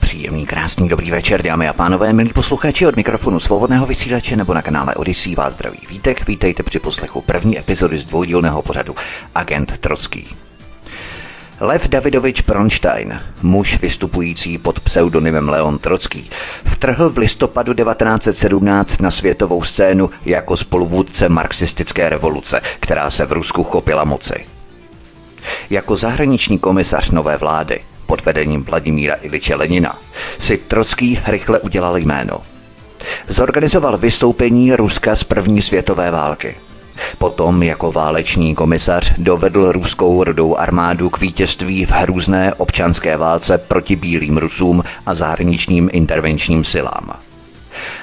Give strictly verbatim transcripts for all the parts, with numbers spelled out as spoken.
Příjemný, krásný, dobrý večer, dámy a pánové, milí posluchači, od mikrofonu Svobodného vysílače nebo na kanále Odyssey vás zdraví Vítek, vítejte při poslechu první epizody z dvoudílného pořadu Agent Trockij. Lev Davidovič Bronštejn, muž vystupující pod pseudonymem Leon Trockij, vtrhl v listopadu devatenáct set sedmnáct na světovou scénu jako spoluvůdce marxistické revoluce, která se v Rusku chopila moci. Jako zahraniční komisař nové vlády pod vedením Vladimíra Iliče Lenina si Trockij rychle udělal jméno. Zorganizoval vystoupení Ruska z první světové války. Potom jako válečný komisař dovedl ruskou rudou armádu k vítězství v hrůzné občanské válce proti bílým Rusům a zahraničním intervenčním silám.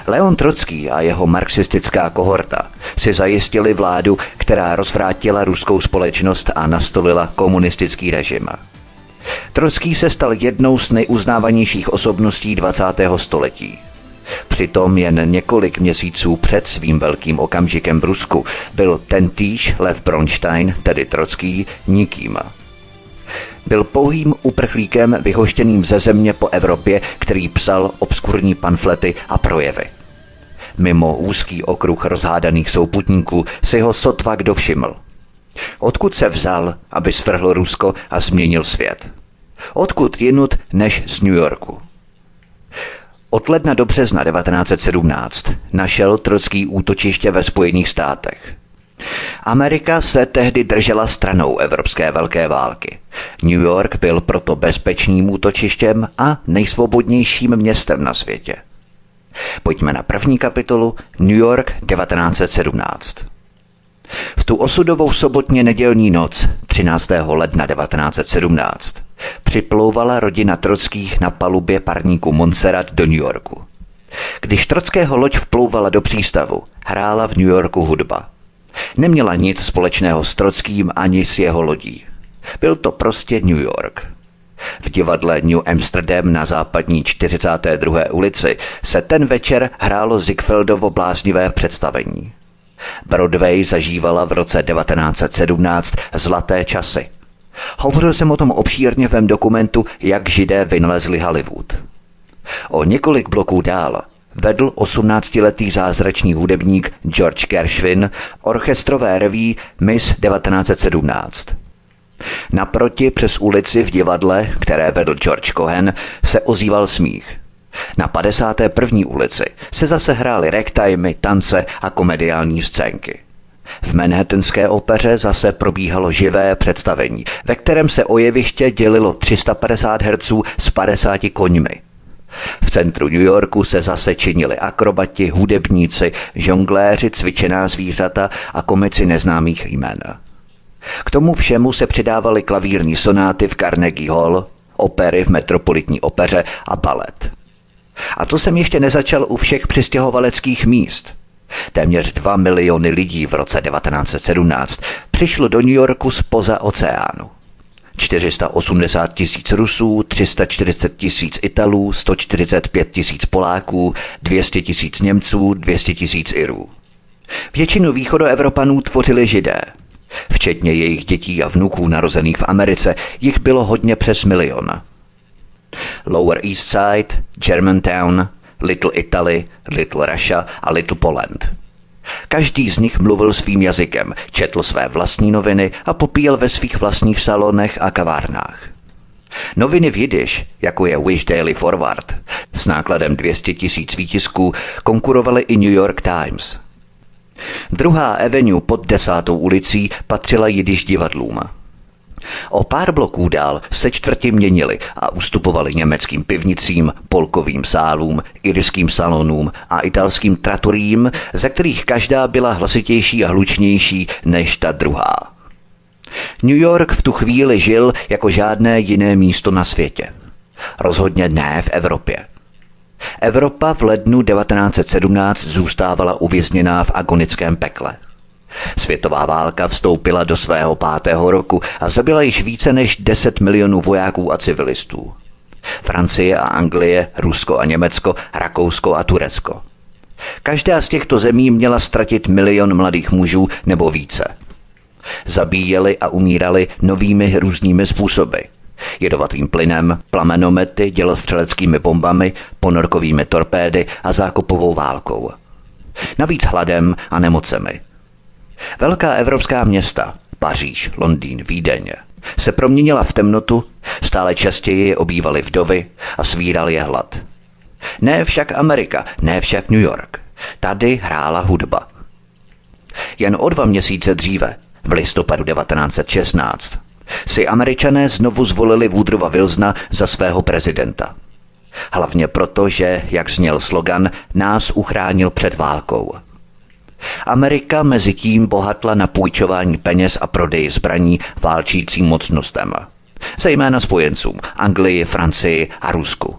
Leon Trockij a jeho marxistická kohorta si zajistili vládu, která rozvrátila ruskou společnost a nastolila komunistický režim. Trockij se stal jednou z nejuznávanějších osobností dvacátého století. Přitom jen několik měsíců před svým velkým okamžikem v Rusku byl tentýž Lev Bronštejn, tedy Trockij, nikým. Byl pouhým uprchlíkem vyhoštěným ze země po Evropě, který psal obskurní pamflety a projevy. Mimo úzký okruh rozhádaných souputníků si ho sotva kdo všiml. Odkud se vzal, aby svrhl Rusko a změnil svět? Odkud jinut než z New Yorku? Od ledna do března devatenáct set sedmnáct našel Trockij útočiště ve Spojených státech. Amerika se tehdy držela stranou evropské velké války. New York byl proto bezpečným útočištěm a nejsvobodnějším městem na světě. Pojďme na první kapitolu New York devatenáct set sedmnáct. V tu osudovou sobotně nedělní noc třináctého ledna devatenáct set sedmnáct připlouvala rodina Trockijích na palubě parníku Montserrat do New Yorku. Když Trockého loď vplouvala do přístavu, hrála v New Yorku hudba. Neměla nic společného s Trockijím ani s jeho lodí. Byl to prostě New York. V divadle New Amsterdam na západní čtyřicáté druhé ulici se ten večer hrálo Ziegfeldovo bláznivé představení. Broadway zažívala v roce devatenáct set sedmnáct zlaté časy. Hovořil jsem o tom obšírně v mém dokumentu Jak židé vynalezli Hollywood. O několik bloků dál vedl osmnáctiletý zázračný hudebník George Gershwin orchestrové reví Miss devatenáct set sedmnáct. Naproti přes ulici v divadle, které vedl George Cohen, se ozýval smích. Na padesáté první ulici se zase hrály ragtimey, tance a komediální scénky. V manhattanské opeře zase probíhalo živé představení, ve kterém se o jeviště dělilo tři sta padesát herců s padesáti koňmi. V centru New Yorku se zase činili akrobati, hudebníci, žongléři, cvičená zvířata a komici neznámých jmen. K tomu všemu se přidávaly klavírní sonáty v Carnegie Hall, opery v Metropolitní opeře a balet. A to jsem ještě nezačal u všech přistěhovaleckých míst. Téměř dva miliony lidí v roce devatenáct set sedmnáct přišlo do New Yorku zpoza oceánu. čtyři sta osmdesát tisíc Rusů, tři sta čtyřicet tisíc Italů, sto čtyřicet pět tisíc Poláků, dvě stě tisíc Němců, dvě stě tisíc Irů. Většinu východoevropanů tvořili Židé. Včetně jejich dětí a vnuků narozených v Americe jich bylo hodně přes milion. Lower East Side, Germantown, Little Italy, Little Russia a Little Poland. Každý z nich mluvil svým jazykem, četl své vlastní noviny a popíjel ve svých vlastních salonech a kavárnách. Noviny v jidiš, jako je Yidish Daily Forward, s nákladem dvě stě tisíc výtisků konkurovaly i New York Times. Druhá avenue pod desátou ulicí patřila jidiš divadlům. O pár bloků dál se čtvrti měnily a ustupovali německým pivnicím, polkovým sálům, irským salonům a italským trattoriím, ze kterých každá byla hlasitější a hlučnější než ta druhá. New York v tu chvíli žil jako žádné jiné místo na světě. Rozhodně ne v Evropě. Evropa v lednu devatenáct set sedmnáct zůstávala uvězněná v agonickém pekle. Světová válka vstoupila do svého pátého roku a zabila již více než deset milionů vojáků a civilistů. Francie a Anglie, Rusko a Německo, Rakousko a Turecko. Každá z těchto zemí měla ztratit milion mladých mužů nebo více. Zabíjeli a umírali novými různými způsoby. Jedovatým plynem, plamenomety, dělostřeleckými bombami, ponorkovými torpédy a zákopovou válkou. Navíc hladem a nemocemi. Velká evropská města, Paříž, Londýn, Vídeň, se proměnila v temnotu, stále častěji je obývaly vdovy a svíral je hlad. Ne však Amerika, ne však New York. Tady hrála hudba. Jen o dva měsíce dříve, v listopadu devatenáct set šestnáct, si Američané znovu zvolili Woodrowa Wilsona za svého prezidenta. Hlavně proto, že, jak zněl slogan, nás uchránil před válkou. Amerika mezi tím bohatla na půjčování peněz a prodeji zbraní válčícím mocnostem, zejména spojencům Anglii, Francii a Rusku.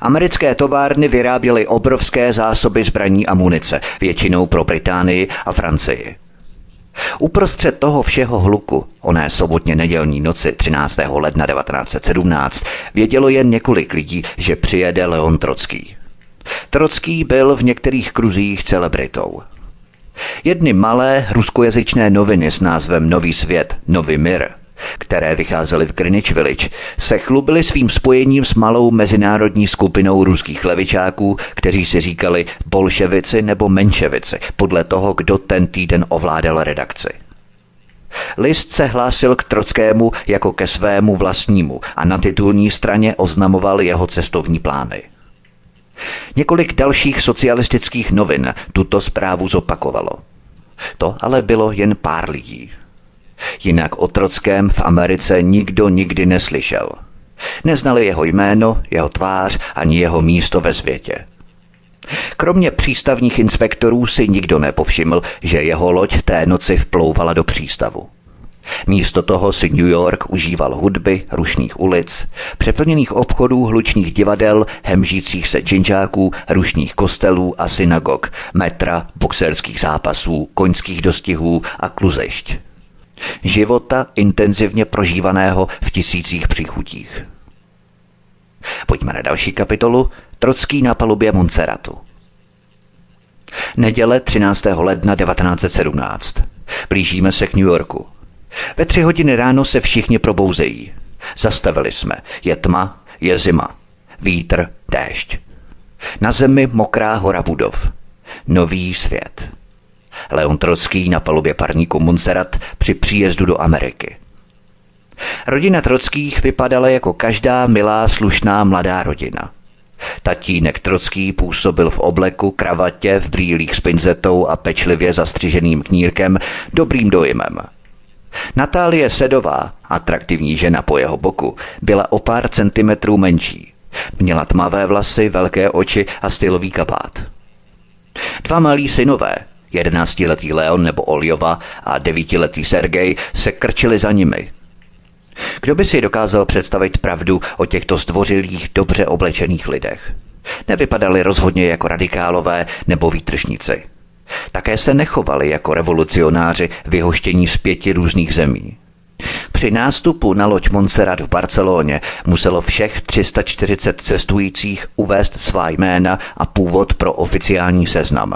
Americké továrny vyráběly obrovské zásoby zbraní a munice, většinou pro Británii a Francii. Uprostřed toho všeho hluku, oné sobotně nedělní noci třináctého ledna devatenáct set sedmnáct, vědělo jen několik lidí, že přijede Leon Trockij. Trockij byl v některých kruzích celebritou. Jedny malé ruskojazyčné noviny s názvem Nový svět, Nový mír, které vycházely v Greenwich Village, se chlubily svým spojením s malou mezinárodní skupinou ruských levičáků, kteří si říkali bolševici nebo menševici, podle toho, kdo ten týden ovládal redakci. List se hlásil k Trockému jako ke svému vlastnímu a na titulní straně oznamoval jeho cestovní plány. Několik dalších socialistických novin tuto zprávu zopakovalo. To ale bylo jen pár lidí. Jinak o Trockém v Americe nikdo nikdy neslyšel. Neznali jeho jméno, jeho tvář ani jeho místo ve světě. Kromě přístavních inspektorů si nikdo nepovšiml, že jeho loď té noci vplouvala do přístavu. Místo toho si New York užíval hudby, rušných ulic, přeplněných obchodů, hlučných divadel, hemžících se džinžáků, rušných kostelů a synagog, metra, boxerských zápasů, koňských dostihů a kluzešť. Života intenzivně prožívaného v tisících příchutích. Pojďme na další kapitolu. Trockij na palubě Montserratu. Neděle třináctého ledna devatenáct set sedmnáct. Blížíme se k New Yorku. Ve tři hodiny ráno se všichni probouzejí. Zastavili jsme. Je tma, je zima. Vítr, déšť. Na zemi mokrá hora budov. Nový svět. Leon Trockij na palubě parníku Montserrat při příjezdu do Ameriky. Rodina Trockijích vypadala jako každá milá, slušná mladá rodina. Tatínek Trockij působil v obleku, kravatě, v brýlích s pinzetou a pečlivě zastřiženým knírkem dobrým dojmem. Natálie Sedová, atraktivní žena po jeho boku, byla o pár centimetrů menší. Měla tmavé vlasy, velké oči a stylový kabát. Dva malí synové, jedenáctiletý Leon nebo Oljova a devítiletý Sergej, se krčili za nimi. Kdo by si dokázal představit pravdu o těchto zdvořilých, dobře oblečených lidech? Nevypadali rozhodně jako radikálové nebo výtržníci. Také se nechovali jako revolucionáři vyhoštění z pěti různých zemí. Při nástupu na loď Montserrat v Barceloně muselo všech tři sta čtyřicet cestujících uvést svá jména a původ pro oficiální seznam.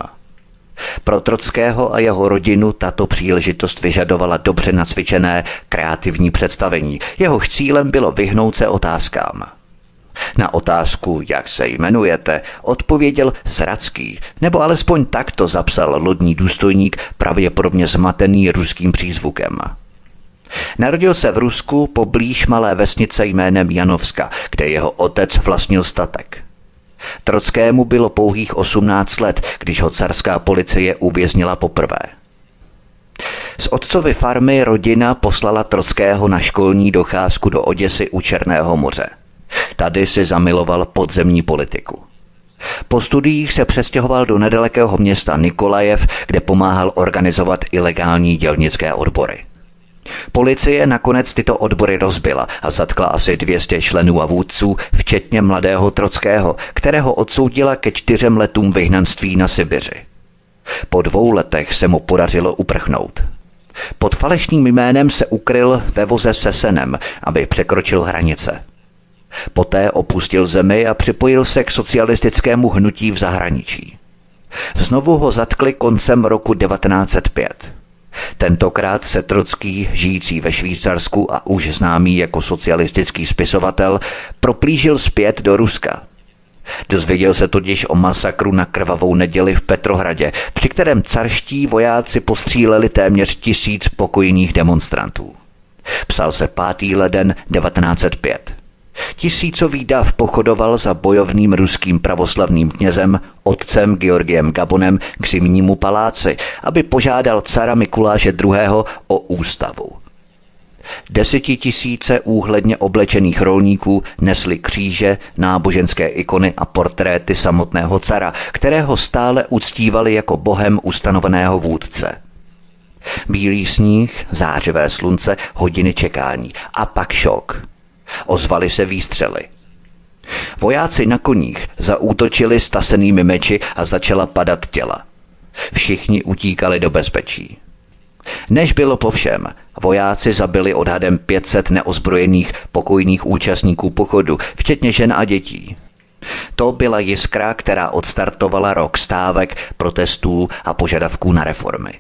Pro Trockého a jeho rodinu tato příležitost vyžadovala dobře nacvičené kreativní představení. Jehož cílem bylo vyhnout se otázkám. Na otázku, jak se jmenujete, odpověděl Sracký, nebo alespoň tak to zapsal lodní důstojník, pravděpodobně zmatený ruským přízvukem. Narodil se v Rusku poblíž malé vesnice jménem Janovska, kde jeho otec vlastnil statek. Trockému bylo pouhých osmnáct let, když ho carská policie uvěznila poprvé. Z otcovy farmy rodina poslala Trockého na školní docházku do Oděsy u Černého moře. Tady si zamiloval podzemní politiku. Po studiích se přestěhoval do nedalekého města Nikolajev, kde pomáhal organizovat ilegální dělnické odbory. Policie nakonec tyto odbory rozbila a zatkla asi dvě stě členů a vůdců, včetně mladého Trockého, kterého odsoudila ke čtyřem letům vyhnanství na Sibiři. Po dvou letech se mu podařilo uprchnout. Pod falešným jménem se ukryl ve voze se senem, aby překročil hranice. Poté opustil zemi a připojil se k socialistickému hnutí v zahraničí. Znovu ho zatkli koncem roku devatenáct set pět. Tentokrát se Trockij, žijící ve Švýcarsku a už známý jako socialistický spisovatel, proplížil zpět do Ruska. Dozvěděl se totiž o masakru na Krvavou neděli v Petrohradě, při kterém carští vojáci postříleli téměř tisíc pokojných demonstrantů. Psal se pátého ledna devatenáct set pět. Tisícový dav pochodoval za bojovným ruským pravoslavným knězem, otcem Georgiem Gabonem, k Zimnímu paláci, aby požádal cara Mikuláše druhého. O ústavu. Desetitisíce úhledně oblečených rolníků nesli kříže, náboženské ikony a portréty samotného cara, kterého stále uctívali jako bohem ustanoveného vůdce. Bílý sníh, zářivé slunce, hodiny čekání a pak šok. Ozvaly se výstřely. Vojáci na koních zaútočili stasenými meči a začala padat těla. Všichni utíkali do bezpečí. Než bylo po všem, vojáci zabili odhadem pět set neozbrojených pokojných účastníků pochodu, včetně žen a dětí. To byla jiskra, která odstartovala rok stávek, protestů a požadavků na reformy.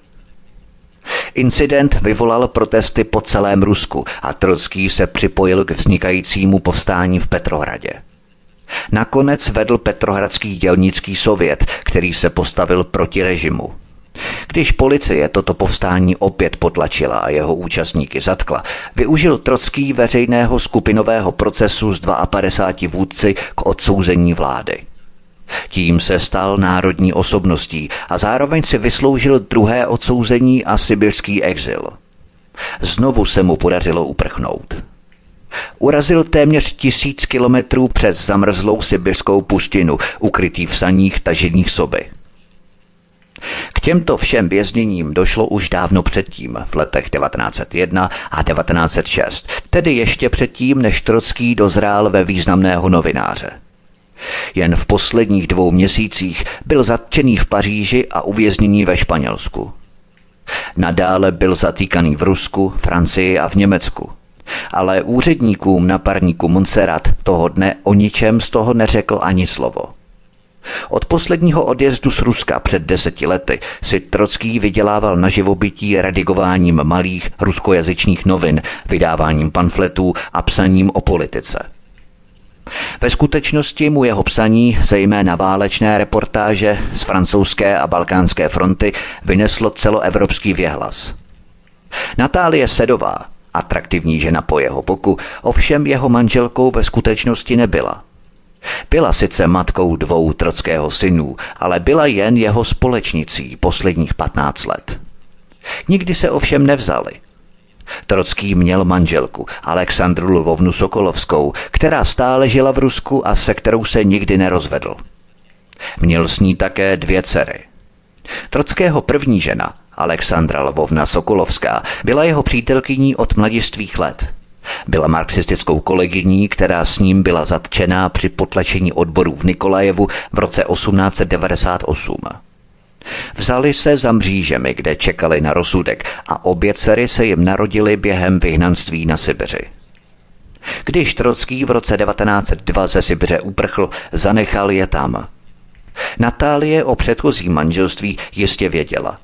Incident vyvolal protesty po celém Rusku a Trockij se připojil k vznikajícímu povstání v Petrohradě. Nakonec vedl Petrohradský dělnický sovět, který se postavil proti režimu. Když policie toto povstání opět potlačila a jeho účastníky zatkla, využil Trockij veřejného skupinového procesu s padesáti dvěma vůdci k odsouzení vlády. Tím se stal národní osobností a zároveň si vysloužil druhé odsouzení a sibirský exil. Znovu se mu podařilo uprchnout. Urazil téměř tisíc kilometrů přes zamrzlou sibirskou pustinu, ukrytý v saních tažených soby. K těmto všem vězněním došlo už dávno předtím, v letech devatenáct set jedna a devatenáct set šest, tedy ještě předtím, než Trockij dozrál ve významného novináře. Jen v posledních dvou měsících byl zatčený v Paříži a uvězněný ve Španělsku. Nadále byl zatýkaný v Rusku, Francii a v Německu. Ale úředníkům na parníku Montserrat toho dne o ničem z toho neřekl ani slovo. Od posledního odjezdu z Ruska před deseti lety si Trockij vydělával na živobytí redigováním malých ruskojazyčných novin, vydáváním pamfletů a psaním o politice. Ve skutečnosti mu jeho psaní, zejména válečné reportáže z francouzské a balkánské fronty, vyneslo celoevropský věhlas. Natálie Sedová, atraktivní žena po jeho boku, ovšem jeho manželkou ve skutečnosti nebyla. Byla sice matkou dvou Trockého synů, ale byla jen jeho společnicí posledních patnáct let. Nikdy se ovšem nevzali. Trockij měl manželku, Alexandru Lvovnu Sokolovskou, která stále žila v Rusku a se kterou se nikdy nerozvedl. Měl s ní také dvě dcery. Trockého první žena, Alexandra Lvovna Sokolovská, byla jeho přítelkyní od mladistvých let. Byla marxistickou kolegyní, která s ním byla zatčená při potlačení odborů v Nikolajevu v roce osmnáct set devadesát osm. Vzali se za mřížemi, kde čekali na rozsudek, a obě dcery se jim narodily během vyhnanství na Sibiři. Když Trockij v roce devatenáct set dva ze Sibiře uprchl, zanechal je tam. Natálie o předchozí manželství jistě věděla.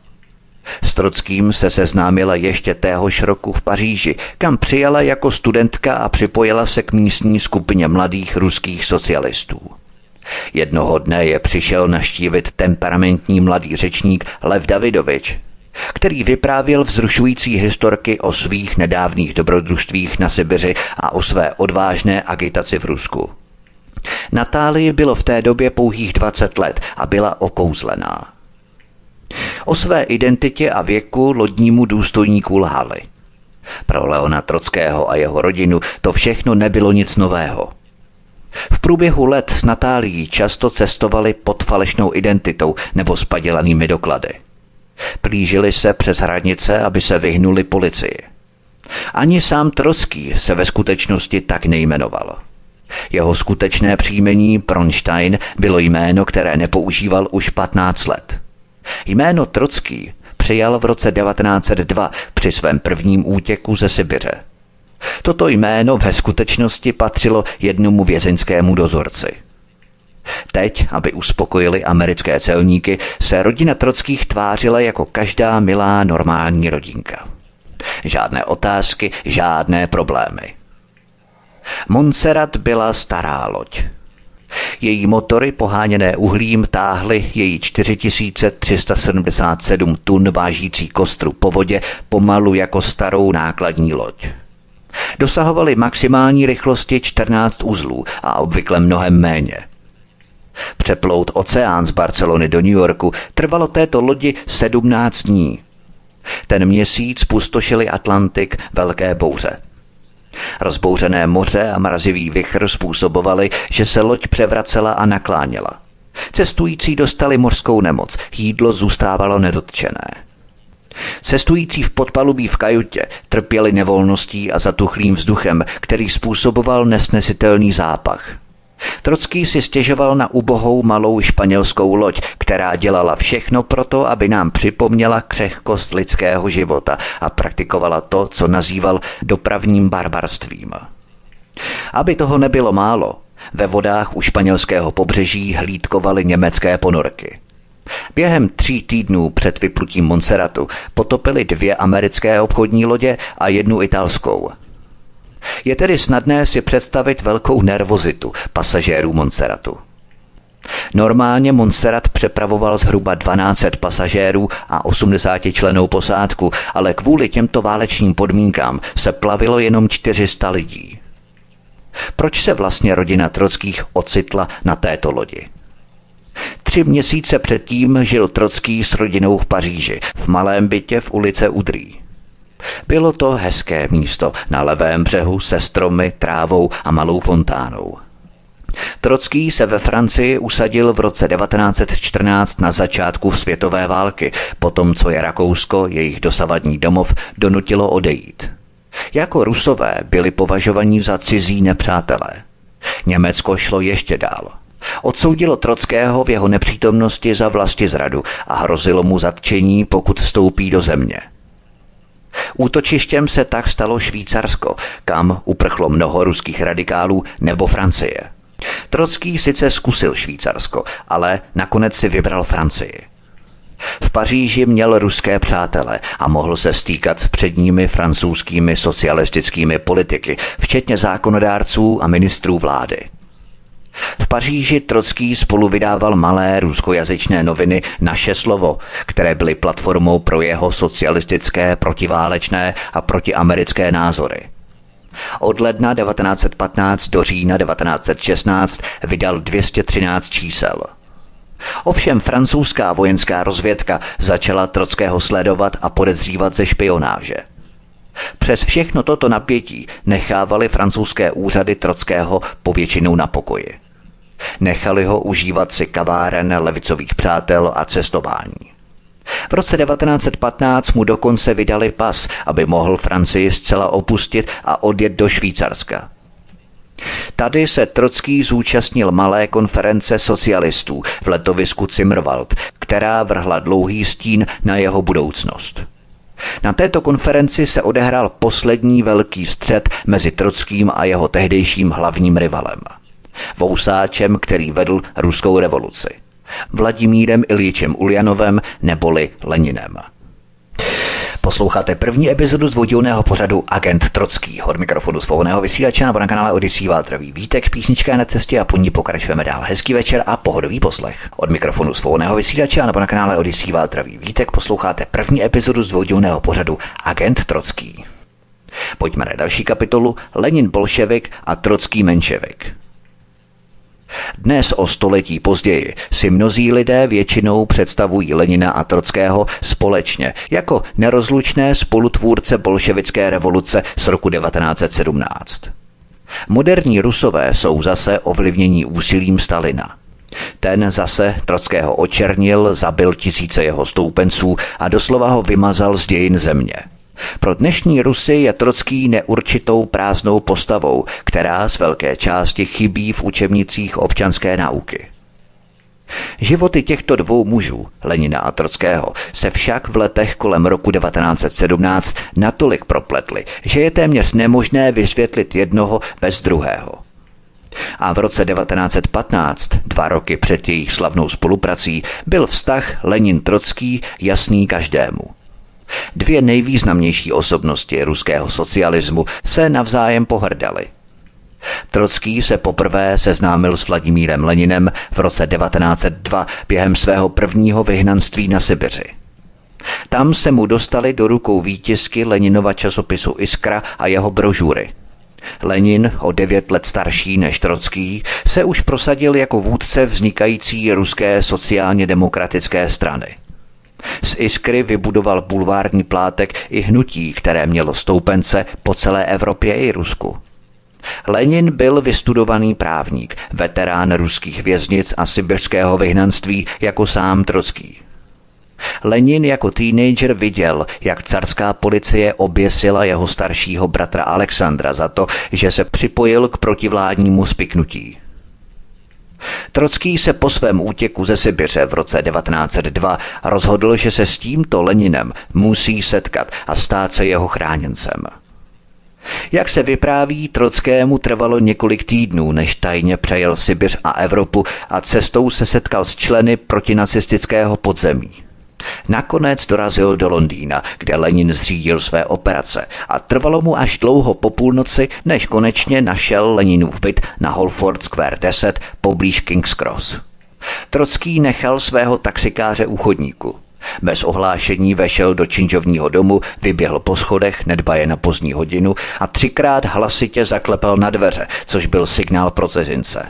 S Trockijím se seznámila ještě téhož roku v Paříži, kam přijela jako studentka a připojila se k místní skupině mladých ruských socialistů. Jednoho dne je přišel navštívit temperamentní mladý řečník Lev Davidovič, který vyprávěl vzrušující historky o svých nedávných dobrodružstvích na Sibiři a o své odvážné agitaci v Rusku. Natálii bylo v té době pouhých dvacet let a byla okouzlená. O své identitě a věku lodnímu důstojníku lhali. Pro Leona Trockého a jeho rodinu to všechno nebylo nic nového. V průběhu let s Natálií často cestovali pod falešnou identitou nebo s padělanými doklady. Plížili se přes hranice, aby se vyhnuli policii. Ani sám Trockij se ve skutečnosti tak nejmenoval. Jeho skutečné příjmení Bronštejn bylo jméno, které nepoužíval už patnáct let. Jméno Trockij přijal v roce devatenáct set dva při svém prvním útěku ze Sibiře. Toto jméno ve skutečnosti patřilo jednomu vězeňskému dozorci. Teď, aby uspokojili americké celníky, se rodina Trockých tvářila jako každá milá normální rodinka. Žádné otázky, žádné problémy. Montserrat byla stará loď. Její motory poháněné uhlím táhly její čtyři tisíce tři sta sedmdesát sedm tun vážící kostru po vodě pomalu jako starou nákladní loď. Dosahovaly maximální rychlosti čtrnáct uzlů a obvykle mnohem méně. Přeplout oceán z Barcelony do New Yorku trvalo této lodi sedmnáct dní. Ten měsíc pustošili Atlantik velké bouře. Rozbouřené moře a mrazivý vichr způsobovaly, že se loď převracela a nakláněla. Cestující dostali mořskou nemoc, jídlo zůstávalo nedotčené. Cestující v podpalubí v kajutě trpěli nevolností a zatuchlým vzduchem, který způsoboval nesnesitelný zápach. Trockij si stěžoval na ubohou malou španělskou loď, která dělala všechno proto, aby nám připomněla křehkost lidského života a praktikovala to, co nazýval dopravním barbarstvím. Aby toho nebylo málo, ve vodách u španělského pobřeží hlídkovaly německé ponorky. Během tří týdnů před vyplutím Montserratu potopili dvě americké obchodní lodě a jednu italskou. Je tedy snadné si představit velkou nervozitu pasažérů Montserratu. Normálně Montserrat přepravoval zhruba tisíc dvě stě pasažérů a osmdesát členů posádku, ale kvůli těmto válečným podmínkám se plavilo jenom čtyři sta lidí. Proč se vlastně rodina Trockých ocitla na této lodi? Tři měsíce předtím žil Trockij s rodinou v Paříži, v malém bytě v ulici Udrý. Bylo to hezké místo na levém břehu se stromy, trávou a malou fontánou. Trockij se ve Francii usadil v roce devatenáct set čtrnáct na začátku světové války, potom co je Rakousko, jejich dosavadní domov, donutilo odejít. Jako Rusové byli považovaní za cizí nepřátelé. Německo šlo ještě dál. Odsoudilo Trockého v jeho nepřítomnosti za vlastizradu a hrozilo mu zatčení, pokud vstoupí do země. Útočištěm se tak stalo Švýcarsko, kam uprchlo mnoho ruských radikálů, nebo Francie. Trockij sice zkusil Švýcarsko, ale nakonec si vybral Francii. V Paříži měl ruské přátele a mohl se stýkat s předními francouzskými socialistickými politiky, včetně zákonodárců a ministrů vlády. V Paříži Trockij spolu vydával malé ruskojazyčné noviny Naše slovo, které byly platformou pro jeho socialistické, protiválečné a protiamerické názory. Od ledna devatenáct set patnáct do října devatenáct set šestnáct vydal dvě stě třináct čísel. Ovšem francouzská vojenská rozvědka začala Trockého sledovat a podezřívat ze špionáže. Přes všechno toto napětí nechávali francouzské úřady Trockého povětšinou na pokoji. Nechali ho užívat si kaváren, levicových přátel a cestování. V roce devatenáct set patnáct mu dokonce vydali pas, aby mohl Francii zcela opustit a odjet do Švýcarska. Tady se Trockij zúčastnil malé konference socialistů v letovisku Zimmerwald, která vrhla dlouhý stín na jeho budoucnost. Na této konferenci se odehrál poslední velký střet mezi Trockým a jeho tehdejším hlavním rivalem, vousáčem, který vedl ruskou revoluci, Vladimírem Iličem Uljanovem neboli Leninem. Posloucháte první epizodu z vodilného pořadu Agent Trockij. Od mikrofonu svobodného vysílače nebo na kanále Odysee vás zdraví Vítek, písnička na cestě a po ní pokračujeme dál. Hezký večer a pohodový poslech. Od mikrofonu svobodného vysílače nebo na kanále Odysee vás zdraví Vítek, posloucháte první epizodu z vodilného pořadu Agent Trockij. Pojďme na další kapitolu Lenin bolševik a Trockij menševik. Dnes o století později si mnozí lidé většinou představují Lenina a Trockého společně jako nerozlučné spolutvůrce bolševické revoluce z roku devatenáct set sedmnáct. Moderní Rusové jsou zase ovlivnění úsilím Stalina. Ten zase Trockého očernil, zabil tisíce jeho stoupenců a doslova ho vymazal z dějin země. Pro dnešní Rusy je Trockij neurčitou prázdnou postavou, která z velké části chybí v učebnicích občanské nauky. Životy těchto dvou mužů, Lenina a Trockého, se však v letech kolem roku devatenáct set sedmnáct natolik propletly, že je téměř nemožné vysvětlit jednoho bez druhého. A v roce devatenáct set patnáct, dva roky před jejich slavnou spoluprací, byl vztah Lenin-Trocký jasný každému. Dvě nejvýznamnější osobnosti ruského socialismu se navzájem pohrdaly. Trockij se poprvé seznámil s Vladimírem Leninem v roce devatenáct set dva během svého prvního vyhnanství na Sibiři. Tam se mu dostali do rukou výtisky Leninova časopisu Iskra a jeho brožury. Lenin, o devět let starší než Trockij, se už prosadil jako vůdce vznikající ruské sociálně demokratické strany. Z Iskry vybudoval bulvární plátek i hnutí, které mělo stoupence po celé Evropě i Rusku. Lenin byl vystudovaný právník, veterán ruských věznic a sibiřského vyhnanství jako sám Trockij. Lenin jako teenager viděl, jak carská policie oběsila jeho staršího bratra Alexandra za to, že se připojil k protivládnímu spiknutí. Trockij se po svém útěku ze Sibiře v roce devatenáct set dva rozhodl, že se s tímto Leninem musí setkat a stát se jeho chráněncem. Jak se vypráví, Trockému trvalo několik týdnů, než tajně přejel Sibiř a Evropu a cestou se setkal s členy protinacistického podzemí. Nakonec dorazil do Londýna, kde Lenin zřídil své operace a trvalo mu až dlouho po půlnoci, než konečně našel Leninův byt na Holford Square deset poblíž King's Cross. Trockij nechal svého taxikáře u chodníku. Bez ohlášení vešel do činžovního domu, vyběhl po schodech nedbaje na pozdní hodinu a třikrát hlasitě zaklepal na dveře, což byl signál pro cizince.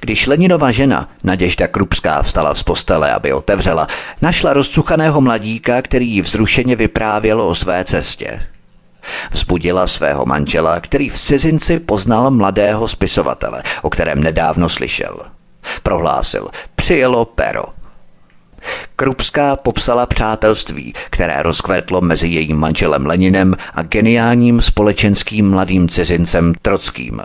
Když Leninova žena, Nadežda Krupská, vstala z postele, aby otevřela, našla rozcuchaného mladíka, který jí vzrušeně vyprávěl o své cestě. Vzbudila svého manžela, který v cizinci poznal mladého spisovatele, o kterém nedávno slyšel. Prohlásil: přijelo pero. Krupská popsala přátelství, které rozkvetlo mezi jejím manželem Leninem a geniálním společenským mladým cizincem Trockým.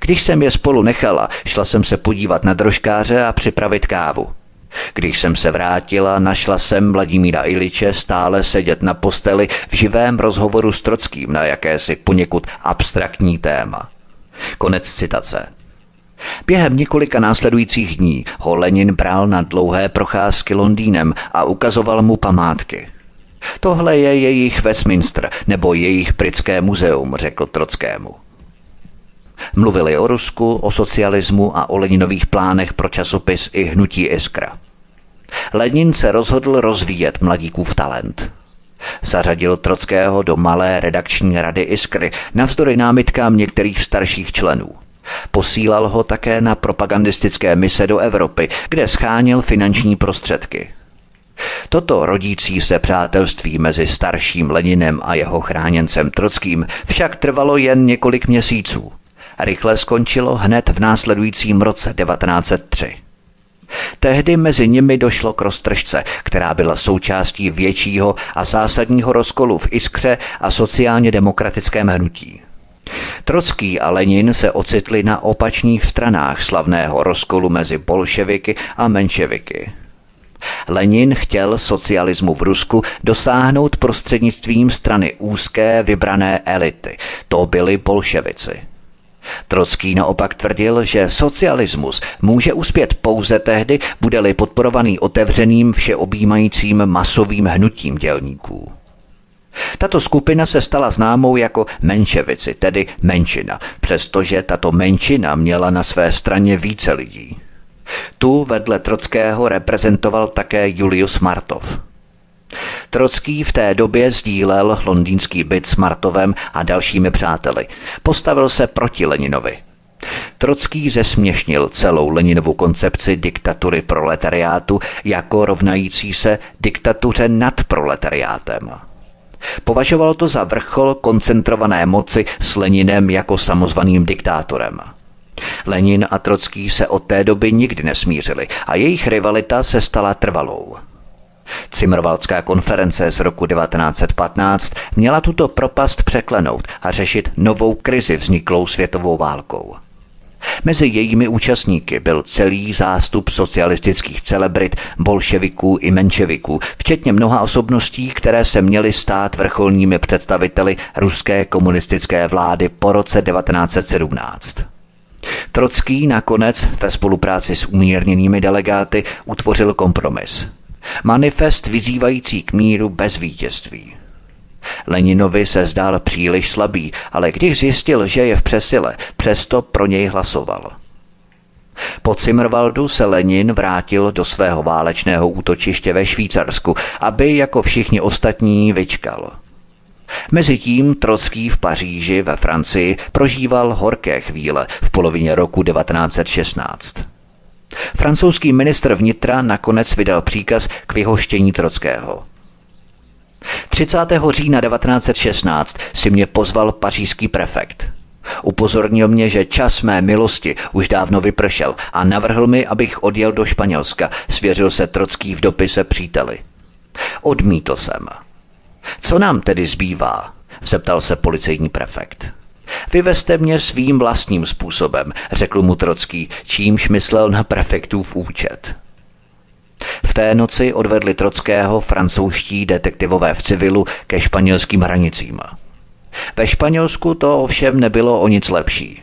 Když jsem je spolu nechala, šla jsem se podívat na drožkáře a připravit kávu. Když jsem se vrátila, našla jsem Vladimíra Iliče stále sedět na posteli v živém rozhovoru s Trockým na jakési poněkud abstraktní téma. Konec citace. Během několika následujících dní ho Lenin bral na dlouhé procházky Londýnem a ukazoval mu památky. Tohle je jejich Westminster nebo jejich britské muzeum, řekl Trockému. Mluvili o Rusku, o socialismu a o Leninových plánech pro časopis i hnutí Iskra. Lenin se rozhodl rozvíjet mladíkův talent. Zařadil Trockého do malé redakční rady Iskry navzdory námitkám některých starších členů. Posílal ho také na propagandistické mise do Evropy, kde sháněl finanční prostředky. Toto rodící se přátelství mezi starším Leninem a jeho chráněncem Trockým však trvalo jen několik měsíců. Rychle skončilo hned v následujícím roce devatenáct set tři. Tehdy mezi nimi došlo k roztržce, která byla součástí většího a zásadního rozkolu v Iskře a sociálně demokratickém hnutí. Trockij a Lenin se ocitli na opačných stranách slavného rozkolu mezi bolševiky a menševiky. Lenin chtěl socialismu v Rusku dosáhnout prostřednictvím strany úzké vybrané elity, to byli bolševici. Trockij naopak tvrdil, že socialismus může uspět pouze tehdy, bude-li podporovaný otevřeným, všeobjímajícím masovým hnutím dělníků. Tato skupina se stala známou jako menševici, tedy menšina, přestože tato menšina měla na své straně více lidí. Tu vedle Trockého reprezentoval také Julius Martov. Trockij v té době sdílel londýnský byt s Martovem a dalšími přáteli. Postavil se proti Leninovi. Trockij zesměšnil celou Leninovu koncepci diktatury proletariátu jako rovnající se diktatuře nad proletariátem. Považoval to za vrchol koncentrované moci s Leninem jako samozvaným diktátorem. Lenin a Trockij se od té doby nikdy nesmířili a jejich rivalita se stala trvalou. Zimmerwaldská konference z roku devatenáct set patnáct měla tuto propast překlenout a řešit novou krizi vzniklou světovou válkou. Mezi jejími účastníky byl celý zástup socialistických celebrit, bolševiků i menševiků, včetně mnoha osobností, které se měly stát vrcholními představiteli ruské komunistické vlády po roce devatenáct set sedmnáct. Trockij nakonec ve spolupráci s umírněnými delegáty utvořil kompromis. Manifest vyzývající k míru bez vítězství. Leninovi se zdál příliš slabý, ale když zjistil, že je v přesile, přesto pro něj hlasoval. Po Zimmerwaldu se Lenin vrátil do svého válečného útočiště ve Švýcarsku, aby jako všichni ostatní vyčkal. Mezitím Trockij v Paříži ve Francii prožíval horké chvíle v polovině roku devatenáct set šestnáct. Francouzský ministr vnitra nakonec vydal příkaz k vyhoštění Trockého. třicátého října devatenáct set šestnáct si mě pozval pařížský prefekt. Upozornil mě, že čas mé milosti už dávno vypršel a navrhl mi, abych odjel do Španělska, svěřil se Trockij v dopise příteli. Odmítl jsem. Co nám tedy zbývá? Zeptal se policejní prefekt. Vyvezte mě svým vlastním způsobem, řekl mu Trockij, čímž myslel na prefektův účet. V té noci odvedli Trockého francouzští detektivové v civilu ke španělským hranicím. Ve Španělsku to ovšem nebylo o nic lepší.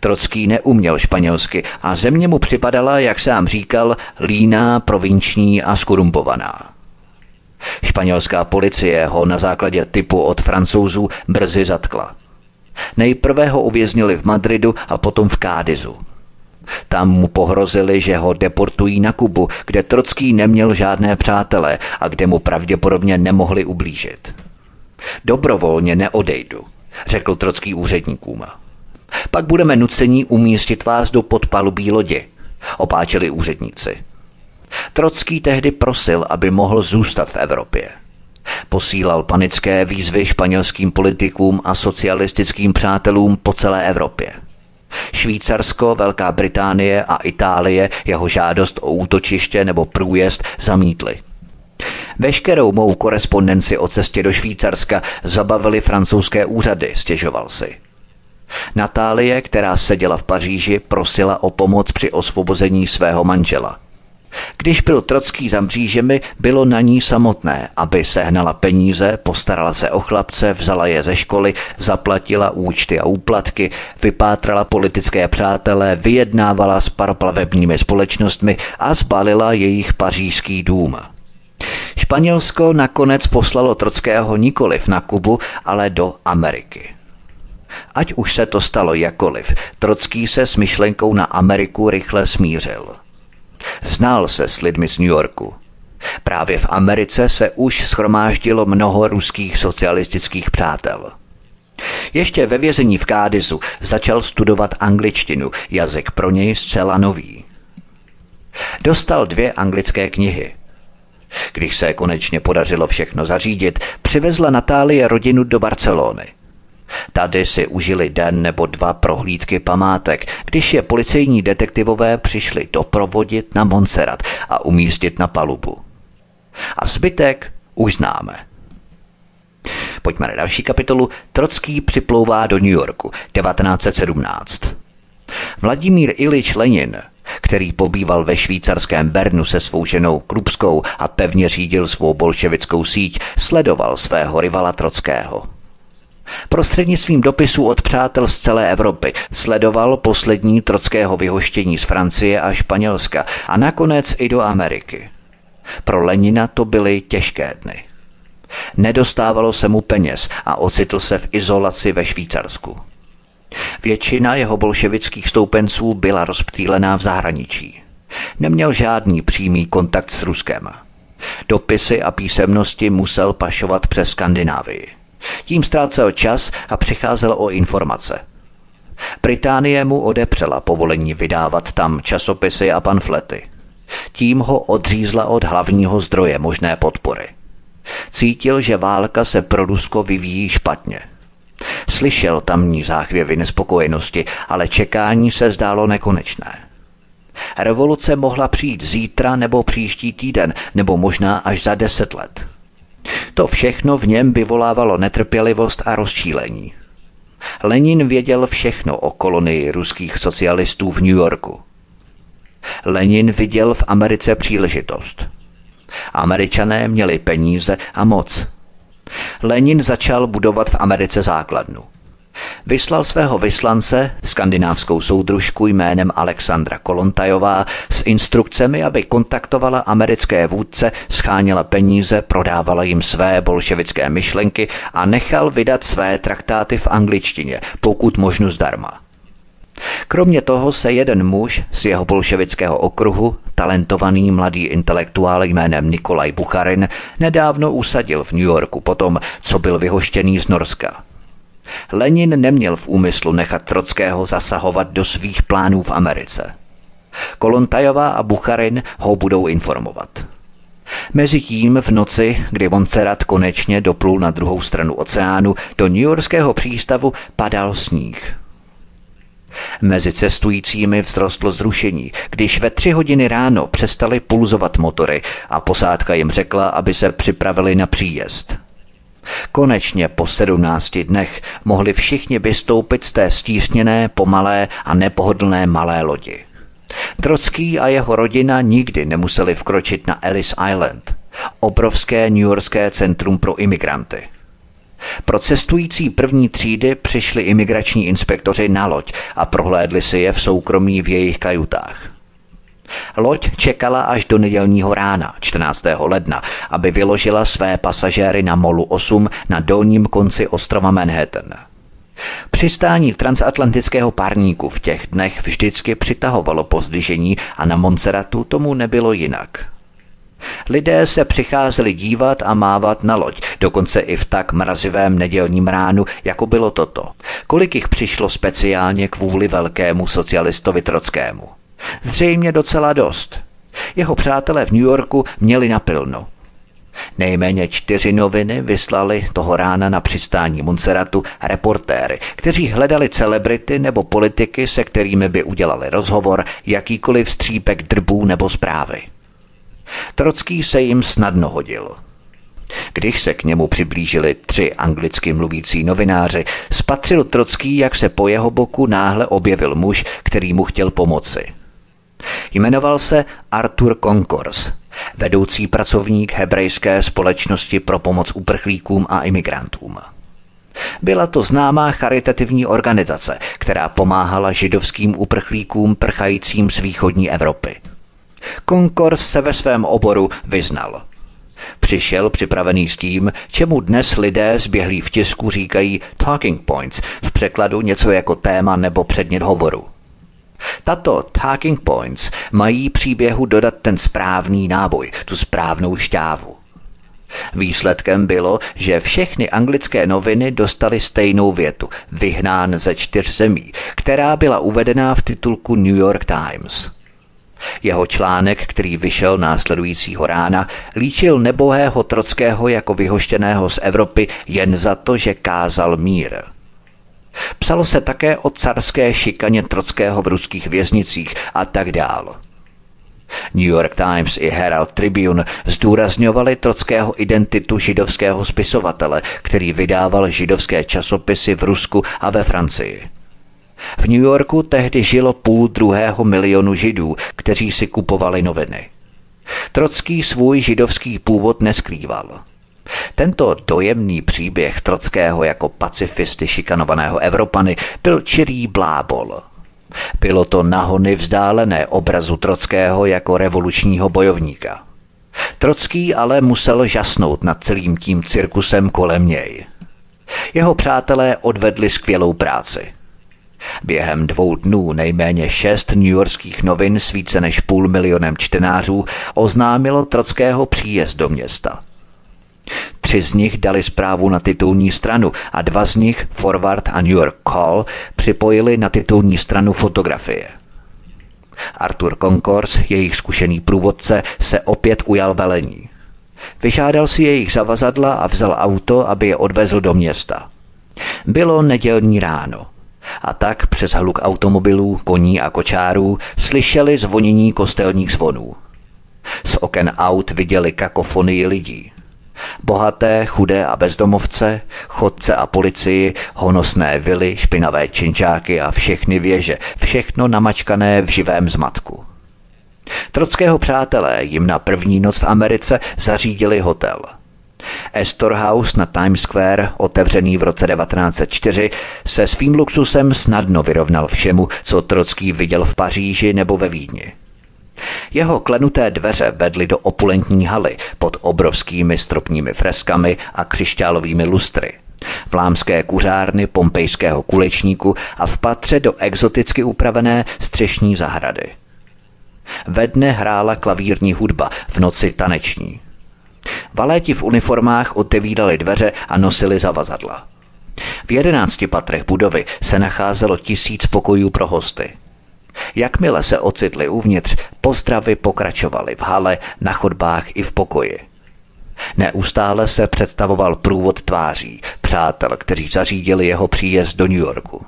Trockij neuměl španělsky a země mu připadala, jak sám říkal, líná, provinční a skorumpovaná. Španělská policie ho na základě tipu od Francouzů brzy zatkla. Nejprve ho uvěznili v Madridu a potom v Cádizu. Tam mu pohrozili, že ho deportují na Kubu, kde Trockij neměl žádné přátelé a kde mu pravděpodobně nemohli ublížit. Dobrovolně neodejdu, řekl Trockij úředníkům. Pak budeme nuceni umístit vás do podpalubí lodi, opáčili úředníci. Trockij tehdy prosil, aby mohl zůstat v Evropě. Posílal panické výzvy španělským politikům a socialistickým přátelům po celé Evropě. Švýcarsko, Velká Británie a Itálie jeho žádost o útočiště nebo průjezd zamítly. Veškerou mou korespondenci o cestě do Švýcarska zabavily francouzské úřady, stěžoval si. Natálie, která seděla v Paříži, prosila o pomoc při osvobození svého manžela. Když byl Trockij za mřížemi, bylo na ní samotné, aby sehnala peníze, postarala se o chlapce, vzala je ze školy, zaplatila účty a úplatky, vypátrala politické přátelé, vyjednávala s paroplavebními společnostmi a zbalila jejich pařížský dům. Španělsko nakonec poslalo Trockého nikoliv na Kubu, ale do Ameriky. Ať už se to stalo jakoliv, Trockij se s myšlenkou na Ameriku rychle smířil. Znal se s lidmi z New Yorku. Právě v Americe se už shromáždilo mnoho ruských socialistických přátel. Ještě ve vězení v Cádizu začal studovat angličtinu, jazyk pro něj zcela nový. Dostal dvě anglické knihy. Když se konečně podařilo všechno zařídit, přivezla Natálie rodinu do Barcelony. Tady si užili den nebo dva prohlídky památek, když je policejní detektivové přišli doprovodit na Montserrat a umístit na palubu. A zbytek už známe. Pojďme na další kapitolu. Trockij připlouvá do New Yorku, devatenáct set sedmnáct. Vladimír Ilič Lenin, který pobýval ve švýcarském Bernu se svou ženou Krupskou a pevně řídil svou bolševickou síť, sledoval svého rivala Trockého. Prostřednictvím dopisů od přátel z celé Evropy sledoval poslední Trockého vyhoštění z Francie a Španělska a nakonec i do Ameriky. Pro Lenina to byly těžké dny. Nedostávalo se mu peněz a ocitl se v izolaci ve Švýcarsku. Většina jeho bolševických stoupenců byla rozptýlená v zahraničí. Neměl žádný přímý kontakt s Ruskem. Dopisy a písemnosti musel pašovat přes Skandinávii. Tím ztrácel čas a přicházel o informace. Británie mu odepřela povolení vydávat tam časopisy a pamflety. Tím ho odřízla od hlavního zdroje možné podpory. Cítil, že válka se pro Rusko vyvíjí špatně. Slyšel tamní záchvěvy nespokojenosti, ale čekání se zdálo nekonečné. Revoluce mohla přijít zítra nebo příští týden, nebo možná až za deset let. To všechno v něm vyvolávalo netrpělivost a rozčílení. Lenin věděl všechno o kolonii ruských socialistů v New Yorku. Lenin viděl v Americe příležitost. Američané měli peníze a moc. Lenin začal budovat v Americe základnu. Vyslal svého vyslance, skandinávskou soudružku jménem Alexandra Kolontajová, s instrukcemi, aby kontaktovala americké vůdce, sháněla peníze, prodávala jim své bolševické myšlenky a nechal vydat své traktáty v angličtině, pokud možno zdarma. Kromě toho se jeden muž z jeho bolševického okruhu, talentovaný mladý intelektuál jménem Nikolaj Bucharin, nedávno usadil v New Yorku potom, co byl vyhoštěný z Norska. Lenin neměl v úmyslu nechat Trockého zasahovat do svých plánů v Americe. Kolontajová a Bucharin ho budou informovat. Mezitím v noci, kdy Montserrat konečně doplul na druhou stranu oceánu, do newyorského přístavu padal sníh. Mezi cestujícími vzrostlo zrušení, když ve tři hodiny ráno přestaly pulzovat motory a posádka jim řekla, aby se připravili na příjezd. Konečně po sedmnácti dnech mohli všichni vystoupit z té stísněné, pomalé a nepohodlné malé lodi. Trockij a jeho rodina nikdy nemuseli vkročit na Ellis Island, obrovské newyorské centrum pro imigranty. Pro cestující první třídy přišli imigrační inspektoři na loď a prohlédli si je v soukromí v jejich kajutách. Loď čekala až do nedělního rána, čtrnáctého ledna, aby vyložila své pasažéry na molu osm na dolním konci ostrova Manhattan. Přistání transatlantického párníku v těch dnech vždycky přitahovalo pozdvižení a na Montserratu tomu nebylo jinak. Lidé se přicházeli dívat a mávat na loď, dokonce i v tak mrazivém nedělním ránu, jako bylo toto. Kolik jich přišlo speciálně kvůli velkému socialistovi Trockému? Zřejmě docela dost. Jeho přátelé v New Yorku měli napilno. Nejméně čtyři noviny vyslali toho rána na přistání Montserratu reportéry, kteří hledali celebrity nebo politiky, se kterými by udělali rozhovor, jakýkoliv střípek drbů nebo zprávy. Trockij se jim snadno hodil. Když se k němu přiblížili tři anglicky mluvící novináři, spatřil Trockij, jak se po jeho boku náhle objevil muž, který mu chtěl pomoci. Jmenoval se Arthur Konkors, vedoucí pracovník hebrejské společnosti pro pomoc uprchlíkům a imigrantům. Byla to známá charitativní organizace, která pomáhala židovským uprchlíkům prchajícím z východní Evropy. Konkors se ve svém oboru vyznal. Přišel připravený s tím, čemu dnes lidé zběhlí v tisku říkají talking points, v překladu něco jako téma nebo předmět hovoru. Tato talking points mají příběhu dodat ten správný náboj, tu správnou šťávu. Výsledkem bylo, že všechny anglické noviny dostaly stejnou větu, vyhnán ze čtyř zemí, která byla uvedená v titulku New York Times. Jeho článek, který vyšel následujícího rána, líčil nebohého Trockého jako vyhoštěného z Evropy jen za to, že kázal mír. Psalo se také o carské šikaně Trockého v ruských věznicích a tak dál. New York Times i Herald Tribune zdůrazňovali Trockého identitu židovského spisovatele, který vydával židovské časopisy v Rusku a ve Francii. V New Yorku tehdy žilo půl druhého milionu židů, kteří si kupovali noviny. Trockij svůj židovský původ neskrýval. Tento dojemný příběh Trockého jako pacifisty šikanovaného Evropany byl čirý blábol. Bylo to nahony vzdálené obrazu Trockého jako revolučního bojovníka. Trockij ale musel žasnout nad celým tím cirkusem kolem něj. Jeho přátelé odvedli skvělou práci. Během dvou dnů nejméně šest newyorských novin s více než půl milionem čtenářů oznámilo Trockého příjezd do města. Tři z nich dali zprávu na titulní stranu a dva z nich, Forward a New York Call, připojili na titulní stranu fotografie. Arthur Konkors, jejich zkušený průvodce, se opět ujal velení. Vyžádal si jejich zavazadla a vzal auto, aby je odvezl do města. Bylo nedělní ráno. A tak přes hluk automobilů, koní a kočárů slyšeli zvonění kostelních zvonů. Z oken aut viděli kakofonii lidí. Bohaté, chudé a bezdomovce, chodce a policii, honosné vily, špinavé činčáky a všechny věže, všechno namačkané v živém zmatku. Trockého přátelé jim na první noc v Americe zařídili hotel. Astor House na Times Square, otevřený v roce devatenáct set čtyři, se svým luxusem snadno vyrovnal všemu, co Trockij viděl v Paříži nebo ve Vídni. Jeho klenuté dveře vedly do opulentní haly pod obrovskými stropními freskami a křišťálovými lustry, vlámské kuřárny pompejského kulečníku a v patře do exoticky upravené střešní zahrady. Ve dne hrála klavírní hudba, v noci taneční. Valéti v uniformách otevírali dveře a nosili zavazadla. V jedenácti patrech budovy se nacházelo tisíc pokojů pro hosty. Jakmile se ocitli uvnitř, pozdravy pokračovaly v hale, na chodbách i v pokoji. Neustále se představoval průvod tváří, přátel, kteří zařídili jeho příjezd do New Yorku.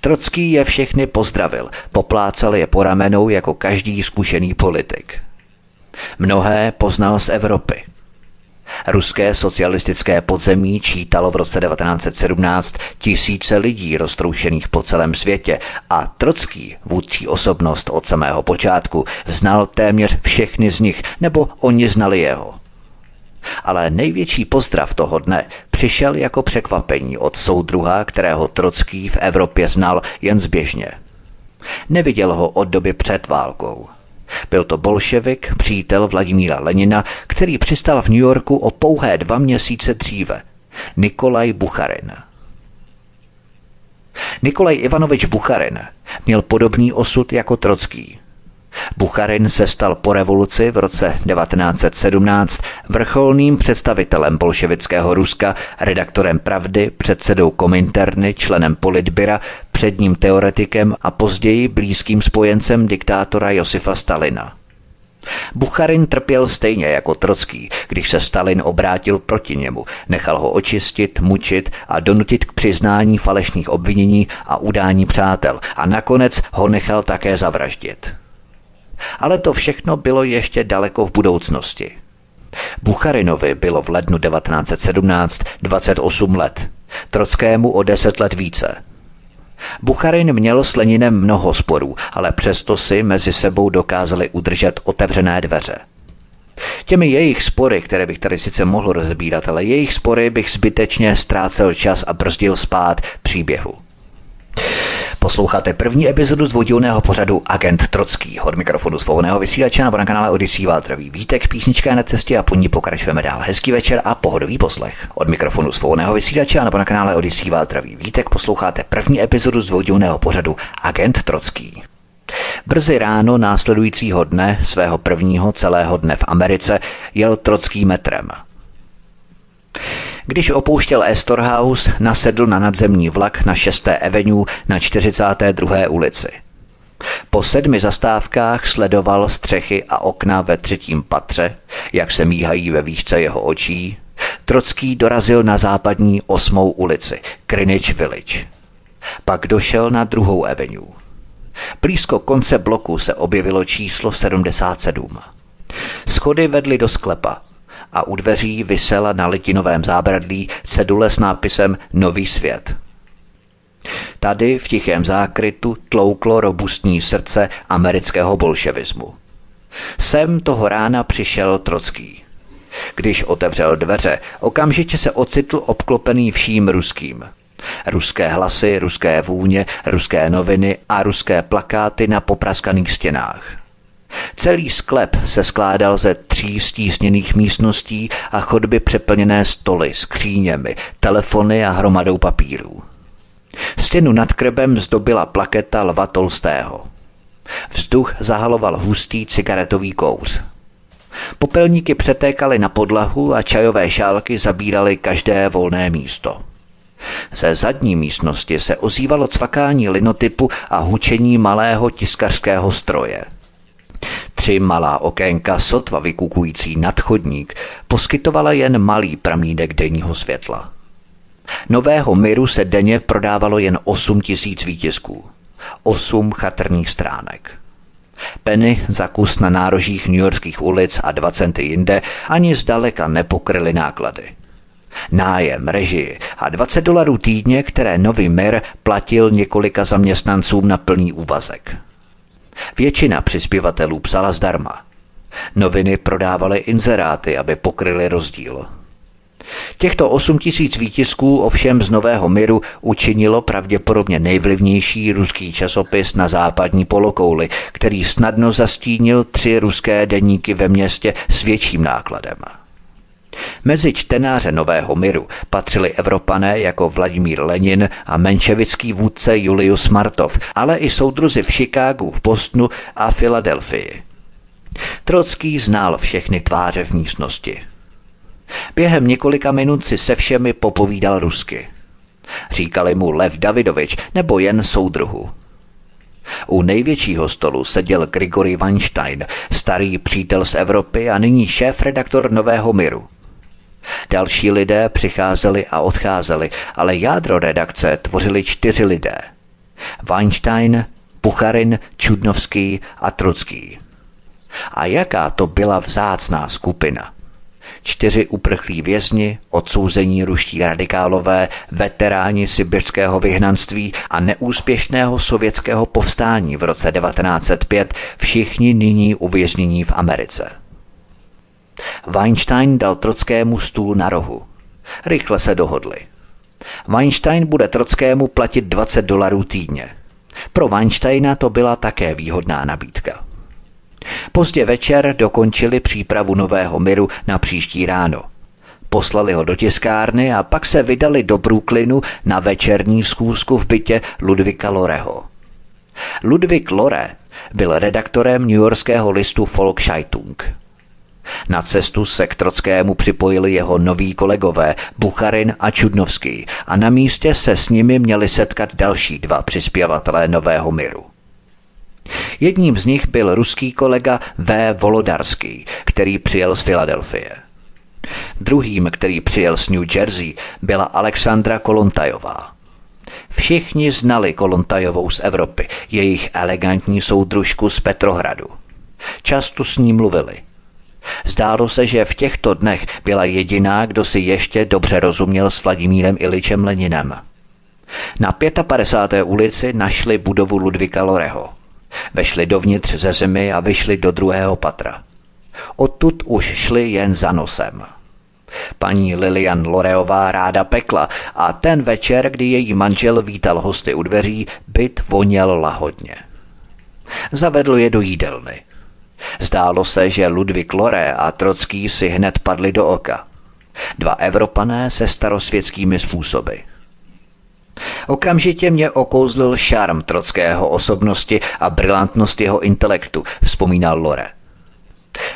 Trockij je všechny pozdravil, poplácal je po ramenou jako každý zkušený politik. Mnohé poznal z Evropy. Ruské socialistické podzemí čítalo v roce devatenáct set sedmnáct tisíce lidí roztroušených po celém světě a Trockij, vůdčí osobnost od samého počátku, znal téměř všechny z nich, nebo oni znali jeho. Ale největší pozdrav toho dne přišel jako překvapení od soudruha, kterého Trockij v Evropě znal jen zběžně. Neviděl ho od doby před válkou. Byl to bolševik, přítel Vladimíra Lenina, který přistál v New Yorku o pouhé dva měsíce dříve, Nikolaj Bucharin. Nikolaj Ivanovič Bucharin měl podobný osud jako Trockij. Bucharin se stal po revoluci v roce devatenáct set sedmnáct vrcholným představitelem bolševického Ruska, redaktorem Pravdy, předsedou Kominterny, členem Politbyra, předním teoretikem a později blízkým spojencem diktátora Josefa Stalina. Bucharin trpěl stejně jako Trockij, když se Stalin obrátil proti němu, nechal ho očistit, mučit a donutit k přiznání falešných obvinění a udání přátel a nakonec ho nechal také zavraždit. Ale to všechno bylo ještě daleko v budoucnosti. Bucharinovi bylo v lednu devatenáct set sedmnáct dvacet osm let, Trockému o deset let více. Bucharin měl s Leninem mnoho sporů, ale přesto si mezi sebou dokázali udržet otevřené dveře. Těmi jejich spory, které bych tady sice mohl rozebírat, ale jejich spory bych zbytečně ztrácel čas a brzdil spát příběhu. Posloucháte první epizodu z dvoudílného pořadu Agent Trockij. Od mikrofonu svobodného vysílače nebo na kanále Odyssey vás zdraví Vítek, písnička na cestě a po ní pokračujeme dál. Hezký večer a pohodový poslech. Od mikrofonu svobodného vysílače nebo na kanále Odyssey vás zdraví Vítek, posloucháte první epizodu z dvoudílného pořadu Agent Trockij. Brzy ráno následujícího dne, svého prvního celého dne v Americe, jel Trockij metrem. Když opouštěl Astor House, nasedl na nadzemní vlak na šesté Avenue na čtyřicáté druhé ulici. Po sedmi zastávkách sledoval střechy a okna ve třetím patře, jak se míhají ve výšce jeho očí. Trockij dorazil na západní osmou ulici, Greenwich Village. Pak došel na druhou Avenue. Blízko konce bloku se objevilo číslo sedmdesát sedm. Schody vedly do sklepa a u dveří visela na litinovém zábradlí cedule s nápisem Nový svět. Tady v tichém zákrytu tlouklo robustní srdce amerického bolševismu. Sem toho rána přišel Trockij. Když otevřel dveře, okamžitě se ocitl obklopený vším ruským. Ruské hlasy, ruské vůně, ruské noviny a ruské plakáty na popraskaných stěnách. Celý sklep se skládal ze tří stísněných místností a chodby přeplněné stoly, skříněmi, telefony a hromadou papírů. Stěnu nad krbem zdobila plaketa Lva Tolstého. Vzduch zahaloval hustý cigaretový kouř. Popelníky přetékaly na podlahu a čajové šálky zabíraly každé volné místo. Ze zadní místnosti se ozývalo cvakání linotypu a hučení malého tiskařského stroje. Tři malá okénka sotva vykukující nad chodník poskytovala jen malý pramínek denního světla. Nového Miru se denně prodávalo jen osm tisíc výtisků, osm chatrných stránek. Penny za kus na nárožích newyorských ulic a dva centy jinde ani zdaleka nepokryly náklady. Nájem, režii a dvacet dolarů týdně, které nový mir platil několika zaměstnancům na plný úvazek. Většina přispěvatelů psala zdarma. Noviny prodávaly inzeráty, aby pokryly rozdíl. Těchto osm tisíc výtisků ovšem z Nového miru učinilo pravděpodobně nejvlivnější ruský časopis na západní polokouli, který snadno zastínil tři ruské deníky ve městě s větším nákladem. Mezi čtenáře Nového miru patřili Evropané jako Vladimír Lenin a menševický vůdce Julius Martov, ale i soudruzi v Chicagu, v Bostonu a Filadelfii. Trockij znal všechny tváře v místnosti. Během několika minut si se všemi popovídal rusky. Říkali mu Lev Davidovič nebo jen soudruhu. U největšího stolu seděl Grigory Weinstein, starý přítel z Evropy a nyní šéf-redaktor Nového miru. Další lidé přicházeli a odcházeli, ale jádro redakce tvořili čtyři lidé. Weinstein, Bucharin, Čudnovský a Trockij. A jaká to byla vzácná skupina. Čtyři uprchlí vězni, odsouzení ruští radikálové, veteráni sibirského vyhnanství a neúspěšného sovětského povstání v roce devatenáct set pět, všichni nyní uvěznění v Americe. Weinstein dal Trockému stůl na rohu. Rychle se dohodli. Weinstein bude Trockému platit dvacet dolarů týdně. Pro Weinsteina to byla také výhodná nabídka. Pozdě večer dokončili přípravu Nového miru na příští ráno. Poslali ho do tiskárny a pak se vydali do Brooklynu na večerní schůzku v bytě Ludwiga Loreho. Ludwig Lore byl redaktorem newyorského listu Volkszeitung. Na cestu se k Trockému připojili jeho noví kolegové Bucharin a Čudnovský a na místě se s nimi měli setkat další dva přispěvatelé Nového miru. Jedním z nich byl ruský kolega V. Volodarský, který přijel z Filadelfie. Druhým, který přijel z New Jersey, byla Alexandra Kolontajová. Všichni znali Kolontajovou z Evropy, jejich elegantní soudružku z Petrohradu. Často s ní mluvili. Zdálo se, že v těchto dnech byla jediná, kdo si ještě dobře rozuměl s Vladimírem Iličem Leninem. Na padesátém pátém ulici našli budovu Ludwiga Loreho. Vešli dovnitř ze zemi a vyšli do druhého patra. Odtud už šli jen za nosem. Paní Lilian Loreová ráda pekla a ten večer, kdy její manžel vítal hosty u dveří, byt voněl lahodně. Zavedl je do jídelny. Zdálo se, že Ludwig Lore a Trockij si hned padli do oka. Dva Evropané se starosvětskými způsoby. Okamžitě mě okouzlil šarm Trockého osobnosti a brilantnost jeho intelektu, vzpomínal Lore.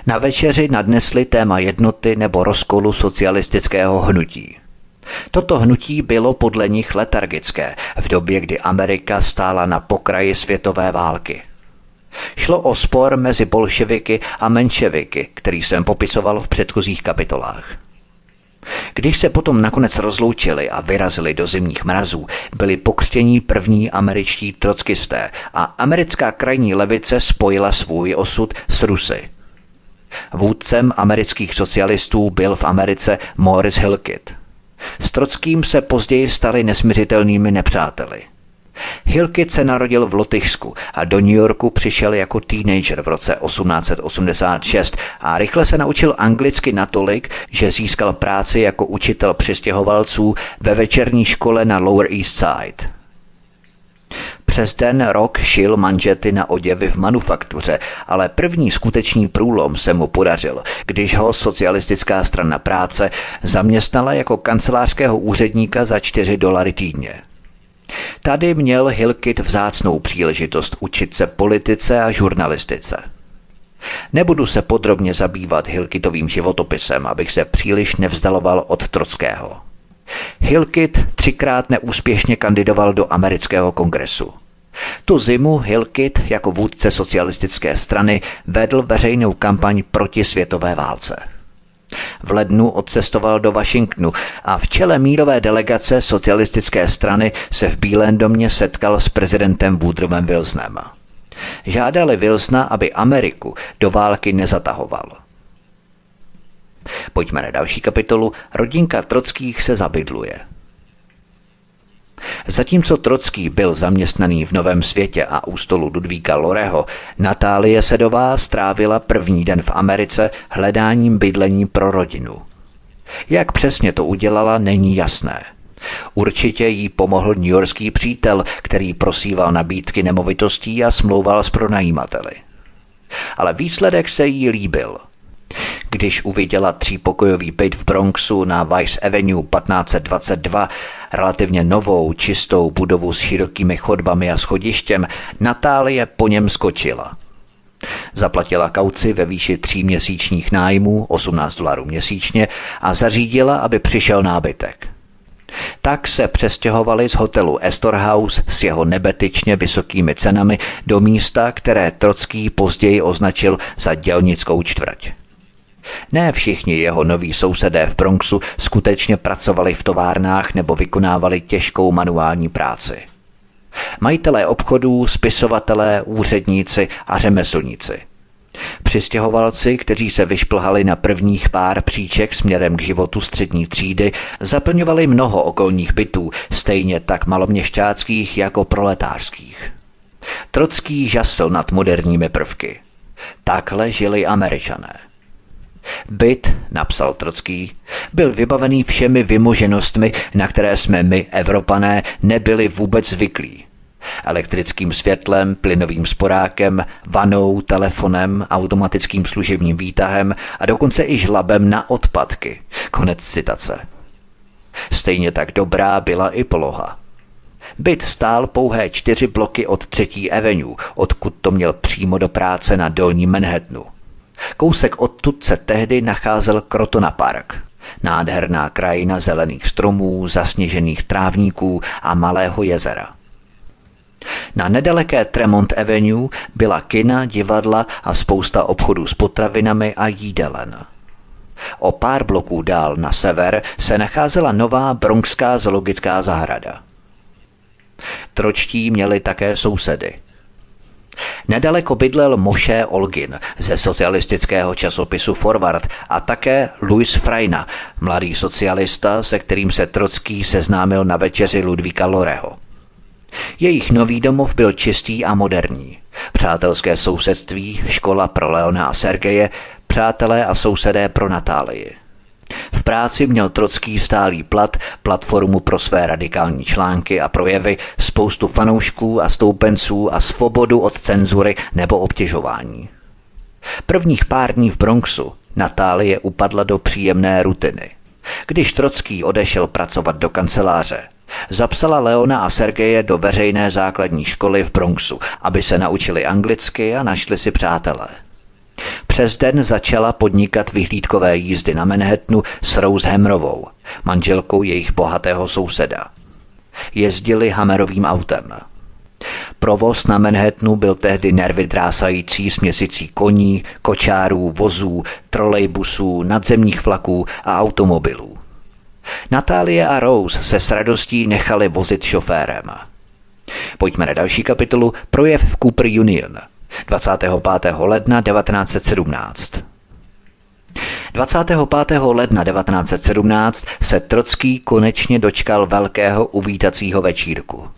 Na večeři nadnesli téma jednoty nebo rozkolu socialistického hnutí. Toto hnutí bylo podle nich letargické v době, kdy Amerika stála na pokraji světové války. Šlo o spor mezi bolševiky a menševiky, který jsem popisoval v předchozích kapitolách. Když se potom nakonec rozloučili a vyrazili do zimních mrazů, byli pokřtění první američtí trockisté a americká krajní levice spojila svůj osud s Rusy. Vůdcem amerických socialistů byl v Americe Morris Hillquit. S Trockým se později stali nesmiřitelnými nepřáteli. Hillquit se narodil v Lotyšsku a do New Yorku přišel jako teenager v roce osmnáct set osmdesát šest a rychle se naučil anglicky natolik, že získal práci jako učitel přistěhovalců ve večerní škole na Lower East Side. Přes ten rok šil manžety na oděvy v manufaktuře, ale první skutečný průlom se mu podařil, když ho Socialistická strana práce zaměstnala jako kancelářského úředníka za čtyři dolary týdně. Tady měl Hillquit vzácnou příležitost učit se politice a žurnalistice. Nebudu se podrobně zabývat Hillquitovým životopisem, abych se příliš nevzdaloval od Trockého. Hillquit třikrát neúspěšně kandidoval do amerického kongresu. Tu zimu Hillquit jako vůdce socialistické strany vedl veřejnou kampaň proti světové válce. V lednu odcestoval do Washingtonu a v čele mírové delegace socialistické strany se v Bílém domě setkal s prezidentem Woodrowem Wilsonem. Žádali Wilsona, aby Ameriku do války nezatahoval. Pojďme na další kapitolu. Rodinka Trockých se zabydluje. Zatímco Trockij byl zaměstnaný v Novém světě a u stolu Ludvíka Loreho, Natálie Sedová strávila první den v Americe hledáním bydlení pro rodinu. Jak přesně to udělala, není jasné. Určitě jí pomohl newyorský přítel, který prosíval nabídky nemovitostí a smlouval s pronajímateli. Ale výsledek se jí líbil. Když uviděla třípokojový byt v Bronxu na Vice Avenue patnáct set dvacet dva, relativně novou, čistou budovu s širokými chodbami a schodištěm, Natálie po něm skočila. Zaplatila kauci ve výši tří měsíčních nájmů, osmnáct dolarů měsíčně, a zařídila, aby přišel nábytek. Tak se přestěhovali z hotelu Astor House s jeho nebetyčně vysokými cenami do místa, které Trockij později označil za dělnickou čtvrť. Ne všichni jeho noví sousedé v Bronxu skutečně pracovali v továrnách nebo vykonávali těžkou manuální práci. Majitelé obchodů, spisovatelé, úředníci a řemeslníci. Přistěhovalci, kteří se vyšplhali na prvních pár příček směrem k životu střední třídy, zaplňovali mnoho okolních bytů, stejně tak maloměšťáckých jako proletářských. Trockij žasl nad moderními prvky. Takhle žili Američané. Byt, napsal Trockij, byl vybavený všemi vymoženostmi, na které jsme my, Evropané, nebyli vůbec zvyklí. Elektrickým světlem, plynovým sporákem, vanou, telefonem, automatickým služebním výtahem a dokonce i žlabem na odpadky. Konec citace. Stejně tak dobrá byla i poloha. Byt stál pouhé čtyři bloky od třetí Avenue, odkud to měl přímo do práce na dolní Manhattanu. Kousek odtud se tehdy nacházel Crotona Park. Nádherná krajina zelených stromů, zasněžených trávníků a malého jezera. Na nedaleké Tremont Avenue byla kina, divadla a spousta obchodů s potravinami a jídelen. O pár bloků dál na sever se nacházela nová bronxská zoologická zahrada. Tročtí měli také sousedy. Nedaleko bydlel Moshe Olgin ze socialistického časopisu Forward a také Louis Frajna, mladý socialista, se kterým se Trockij seznámil na večeři Ludvíka Loreho. Jejich nový domov byl čistý a moderní. Přátelské sousedství, škola pro Leona a Sergeje, přátelé a sousedé pro Natálii. V práci měl Trockij stálý plat, platformu pro své radikální články a projevy, spoustu fanoušků a stoupenců a svobodu od cenzury nebo obtěžování. Prvních pár dní v Bronxu Natálie upadla do příjemné rutiny. Když Trockij odešel pracovat do kanceláře, zapsala Leona a Sergeje do veřejné základní školy v Bronxu, aby se naučili anglicky a našli si přátelé. Přes den začala podnikat vyhlídkové jízdy na Manhattanu s Rose Hammerovou, manželkou jejich bohatého souseda. Jezdili Hammerovým autem. Provoz na Manhattanu byl tehdy nervy drásající směsicí koní, kočárů, vozů, trolejbusů, nadzemních vlaků a automobilů. Natálie a Rose se s radostí nechali vozit šoférem. Pojďme na další kapitolu. Projev v Cooper Union. dvacátého pátého ledna devatenáct set sedmnáct. dvacátého pátého ledna devatenáct set sedmnáct se Trockij konečně dočkal velkého uvítacího večírku.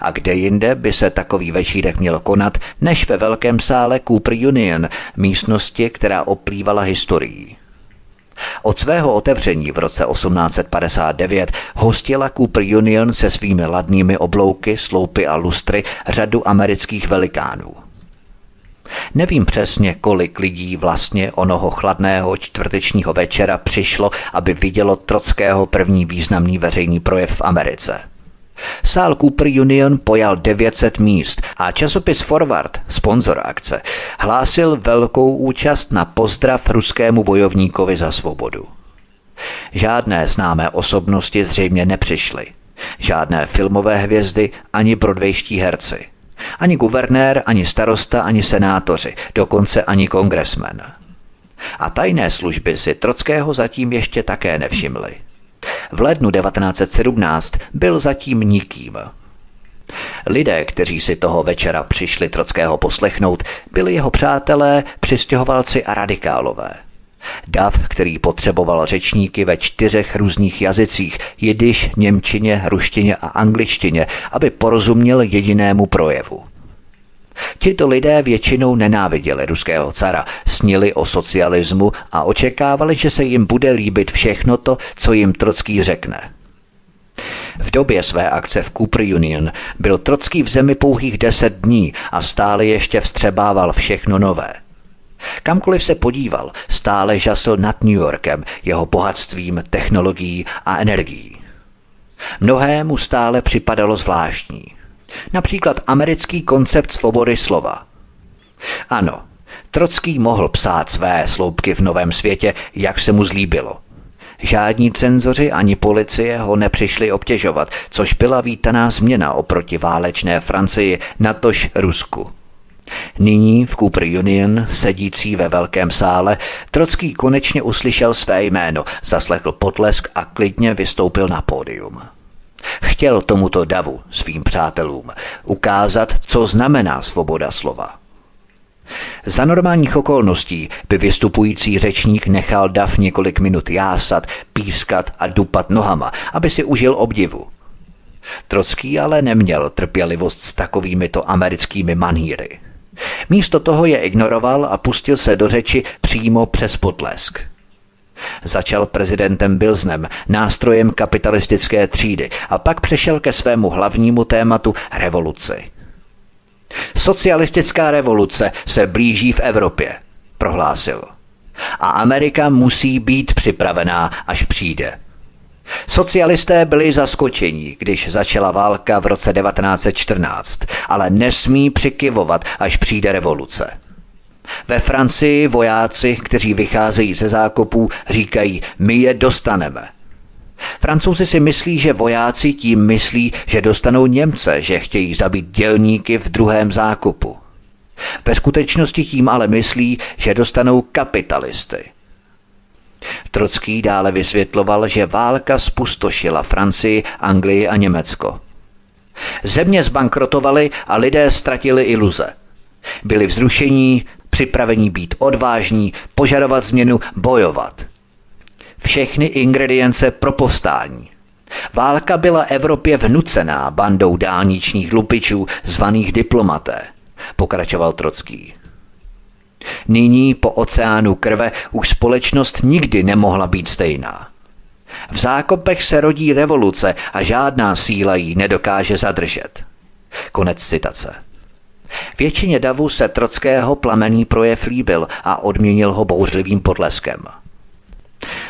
A kde jinde by se takový večírek měl konat, než ve velkém sále Cooper Union, místnosti, která oplývala historií. Od svého otevření v roce osmnáct set padesát devět hostila Cooper Union se svými ladnými oblouky, sloupy a lustry řadu amerických velikánů. Nevím přesně, kolik lidí vlastně onoho chladného čtvrtečního večera přišlo, aby vidělo Trockého první významný veřejný projev v Americe. Sál Cooper Union pojal devět set míst a časopis Forward, sponzor akce, hlásil velkou účast na pozdrav ruskému bojovníkovi za svobodu. Žádné známé osobnosti zřejmě nepřišly. Žádné filmové hvězdy ani broadwayští herci. Ani guvernér, ani starosta, ani senátoři, dokonce ani kongresmen. A tajné služby si Trockého zatím ještě také nevšimly. V lednu devatenáct set sedmnáct byl zatím nikým. Lidé, kteří si toho večera přišli Trockého poslechnout, byli jeho přátelé, přistěhovalci a radikálové. Dav, který potřeboval řečníky ve čtyřech různých jazycích, jidiš, němčině, ruštině a angličtině, aby porozuměl jedinému projevu. Tito lidé většinou nenáviděli ruského cara, snili o socialismu a očekávali, že se jim bude líbit všechno to, co jim Trockij řekne. V době své akce v Cooper Union byl Trockij v zemi pouhých deset dní a stále ještě vstřebával všechno nové. Kamkoliv se podíval, stále žasl nad New Yorkem, jeho bohatstvím, technologií a energií. Mnohé mu stále připadalo zvláštní. Například americký koncept svobody slova. Ano, Trockij mohl psát své sloupky v Novém světě, jak se mu zlíbilo. Žádní cenzoři ani policie ho nepřišli obtěžovat, což byla vítaná změna oproti válečné Francii, natož Rusku. Nyní v Cooper Union, sedící ve velkém sále, Trockij konečně uslyšel své jméno, zaslechl potlesk a klidně vystoupil na pódium. Chtěl tomuto davu, svým přátelům, ukázat, co znamená svoboda slova. Za normálních okolností by vystupující řečník nechal dav několik minut jásat, pískat a dupat nohama, aby si užil obdivu. Trockij ale neměl trpělivost s takovýmito americkými maníry. Místo toho je ignoroval a pustil se do řeči přímo přes potlesk. Začal prezidentem Wilsonem, nástrojem kapitalistické třídy, a pak přešel ke svému hlavnímu tématu revoluci. Socialistická revoluce se blíží v Evropě, prohlásil. A Amerika musí být připravená, až přijde. Socialisté byli zaskočeni, když začala válka v roce devatenáct set čtrnáct, ale nesmí přikyvovat, až přijde revoluce. Ve Francii vojáci, kteří vycházejí ze zákopů, říkají, my je dostaneme. Francouzi si myslí, že vojáci tím myslí, že dostanou Němce, že chtějí zabít dělníky v druhém zákopu. Ve skutečnosti tím ale myslí, že dostanou kapitalisty. Trockij dále vysvětloval, že válka spustošila Francii, Anglii a Německo. Země zbankrotovaly a lidé ztratili iluze. Byli vzrušení, připravení být odvážní, požadovat změnu, bojovat. Všechny ingredience pro povstání. Válka byla Evropě vnucená bandou dálničních lupičů zvaných diplomaté, pokračoval Trockij. Nyní po oceánu krve už společnost nikdy nemohla být stejná. V zákopech se rodí revoluce a žádná síla ji nedokáže zadržet. Konec citace. Většině davu se Trockého plamenný projev líbil a odměnil ho bouřlivým potleskem.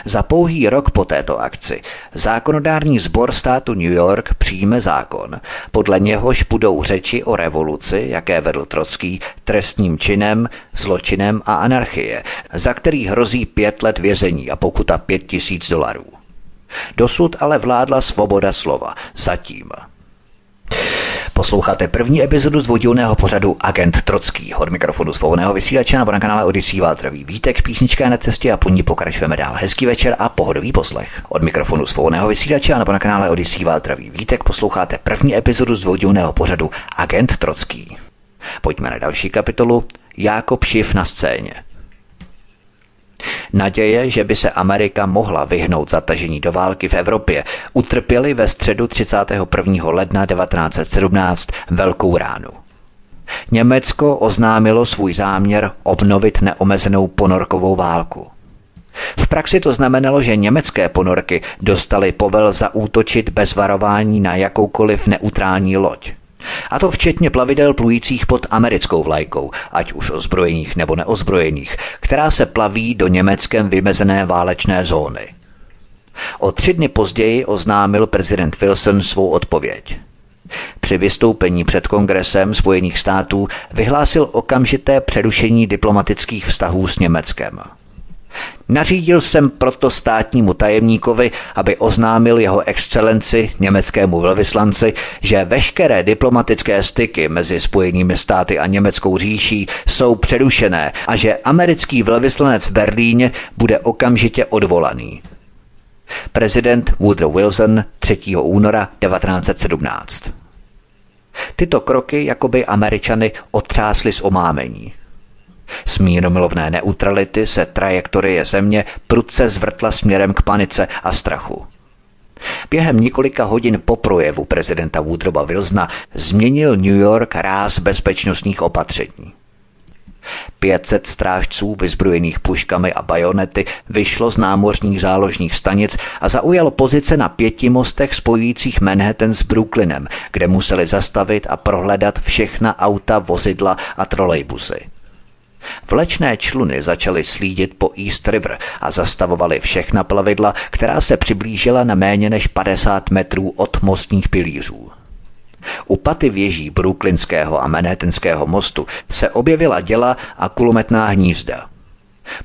Za pouhý rok po této akci zákonodární sbor státu New York přijme zákon, podle něhož budou řeči o revoluci, jaké vedl Trockij, trestním činem, zločinem a anarchie, za který hrozí pět let vězení a pokuta pět tisíc dolarů. Dosud ale vládla svoboda slova, zatím. Posloucháte první epizodu z dvoudílného pořadu Agent Trockij. Od mikrofonu svobodného vysílače nebo na kanále Odysee vás zdraví Vítek, písnička na cestě a po ní pokračujeme dál. Hezký večer a pohodový poslech. Od mikrofonu svobodného vysílače nebo na kanále Odysee vás zdraví Vítek, posloucháte první epizodu z dvoudílného pořadu Agent Trockij. Pojďme na další kapitolu. Jakob Schiff na scéně. Naděje, že by se Amerika mohla vyhnout zatažení do války v Evropě, utrpěly ve středu třicátého prvního ledna devatenáct set sedmnáct velkou ránu. Německo oznámilo svůj záměr obnovit neomezenou ponorkovou válku. V praxi to znamenalo, že německé ponorky dostaly povel zaútočit bez varování na jakoukoliv neutrální loď. A to včetně plavidel plujících pod americkou vlajkou, ať už ozbrojených nebo neozbrojených, která se plaví do německém vymezené válečné zóny. O tři dny později oznámil prezident Wilson svou odpověď. Při vystoupení před Kongresem Spojených států vyhlásil okamžité přerušení diplomatických vztahů s Německem. Nařídil jsem proto státnímu tajemníkovi, aby oznámil jeho excelenci, německému velvyslanci, že veškeré diplomatické styky mezi Spojenými státy a Německou říší jsou přerušené a že americký velvyslanec v Berlíně bude okamžitě odvolaný. Prezident Woodrow Wilson třetího února devatenáct set sedmnáct. Tyto kroky jakoby Američany otřásly z omámení. Z míromilovné neutrality se trajektorie země prudce zvrtla směrem k panice a strachu. Během několika hodin po projevu prezidenta Woodrowa Wilsona změnil New York ráz bezpečnostních opatření. pět set strážců vyzbrojených puškami a bajonety vyšlo z námořních záložních stanic a zaujalo pozice na pěti mostech spojujících Manhattan s Brooklynem, kde museli zastavit a prohledat všechna auta, vozidla a trolejbusy. Vlečné čluny začaly slídit po East River a zastavovaly všechna plavidla, která se přiblížila na méně než padesát metrů od mostních pilířů. U paty věží Brooklynského a Manhattanského mostu se objevila děla a kulometná hnízda.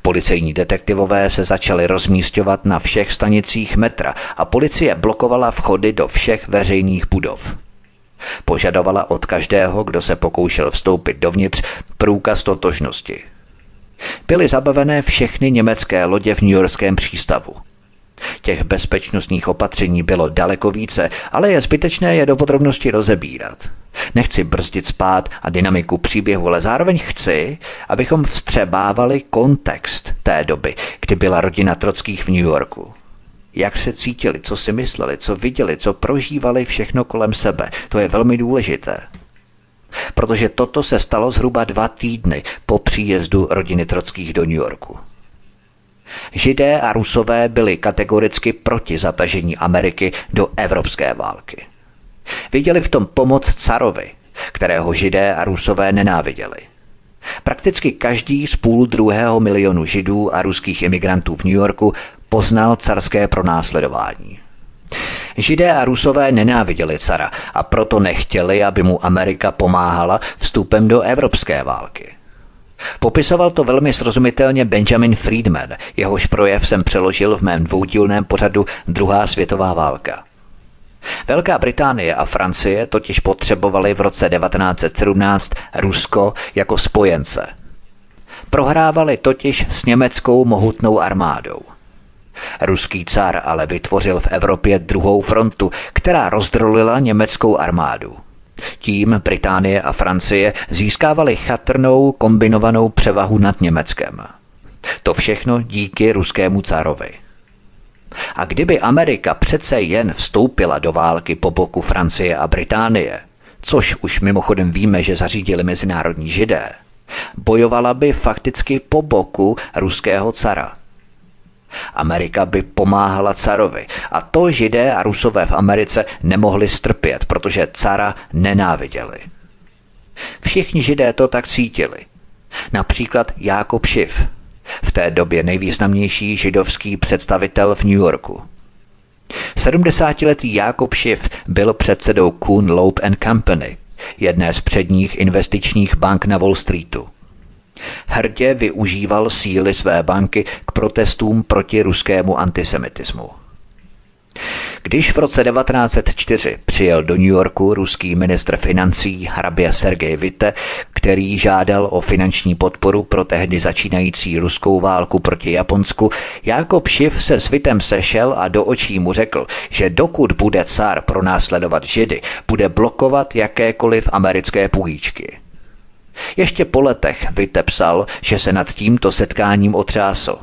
Policejní detektivové se začali rozmísťovat na všech stanicích metra a policie blokovala vchody do všech veřejných budov. Požadovala od každého, kdo se pokoušel vstoupit dovnitř, průkaz totožnosti. Byly zabavené všechny německé lodě v newyorském přístavu. Těch bezpečnostních opatření bylo daleko více, ale je zbytečné je do podrobnosti rozebírat. Nechci brzdit spád a dynamiku příběhu, ale zároveň chci, abychom vstřebávali kontext té doby, kdy byla rodina Trockých v New Yorku. Jak se cítili, co si mysleli, co viděli, co prožívali všechno kolem sebe, to je velmi důležité. Protože toto se stalo zhruba dva týdny po příjezdu rodiny Trockých do New Yorku. Židé a Rusové byli kategoricky proti zatažení Ameriky do evropské války. Viděli v tom pomoc carovi, kterého Židé a Rusové nenáviděli. Prakticky každý z půl druhého milionu Židů a ruských imigrantů v New Yorku poznal carské pronásledování. Židé a Rusové nenáviděli cara a proto nechtěli, aby mu Amerika pomáhala vstupem do evropské války. Popisoval to velmi srozumitelně Benjamin Friedman, jehož projev jsem přeložil v mém dvoudílném pořadu Druhá světová válka. Velká Británie a Francie totiž potřebovaly v roce devatenáct set sedmnáct Rusko jako spojence. Prohrávali totiž s německou mohutnou armádou. Ruský car ale vytvořil v Evropě druhou frontu, která rozdrolila německou armádu. Tím Británie a Francie získávaly chatrnou kombinovanou převahu nad Německem. To všechno díky ruskému carovi. A kdyby Amerika přece jen vstoupila do války po boku Francie a Británie, což už mimochodem víme, že zařídili mezinárodní Židé, bojovala by fakticky po boku ruského cara. Amerika by pomáhala carovi a to Židé a Rusové v Americe nemohli strpět, protože cara nenáviděli. Všichni Židé to tak cítili. Například Jakob Schiff, v té době nejvýznamnější židovský představitel v New Yorku. sedmdesátiletý Jakob Schiff byl předsedou Kuhn, Loeb and Company, jedné z předních investičních bank na Wall Streetu. Hrdě využíval síly své banky k protestům proti ruskému antisemitismu. Když v roce devatenáct set čtyři přijel do New Yorku ruský ministr financí hrabě Sergej Vitte, který žádal o finanční podporu pro tehdy začínající ruskou válku proti Japonsku, Jakob Schiff se s Vittem sešel a do očí mu řekl, že dokud bude car pronásledovat Židy, bude blokovat jakékoliv americké půjčky. Ještě po letech Vitte psal, že se nad tímto setkáním otřásl.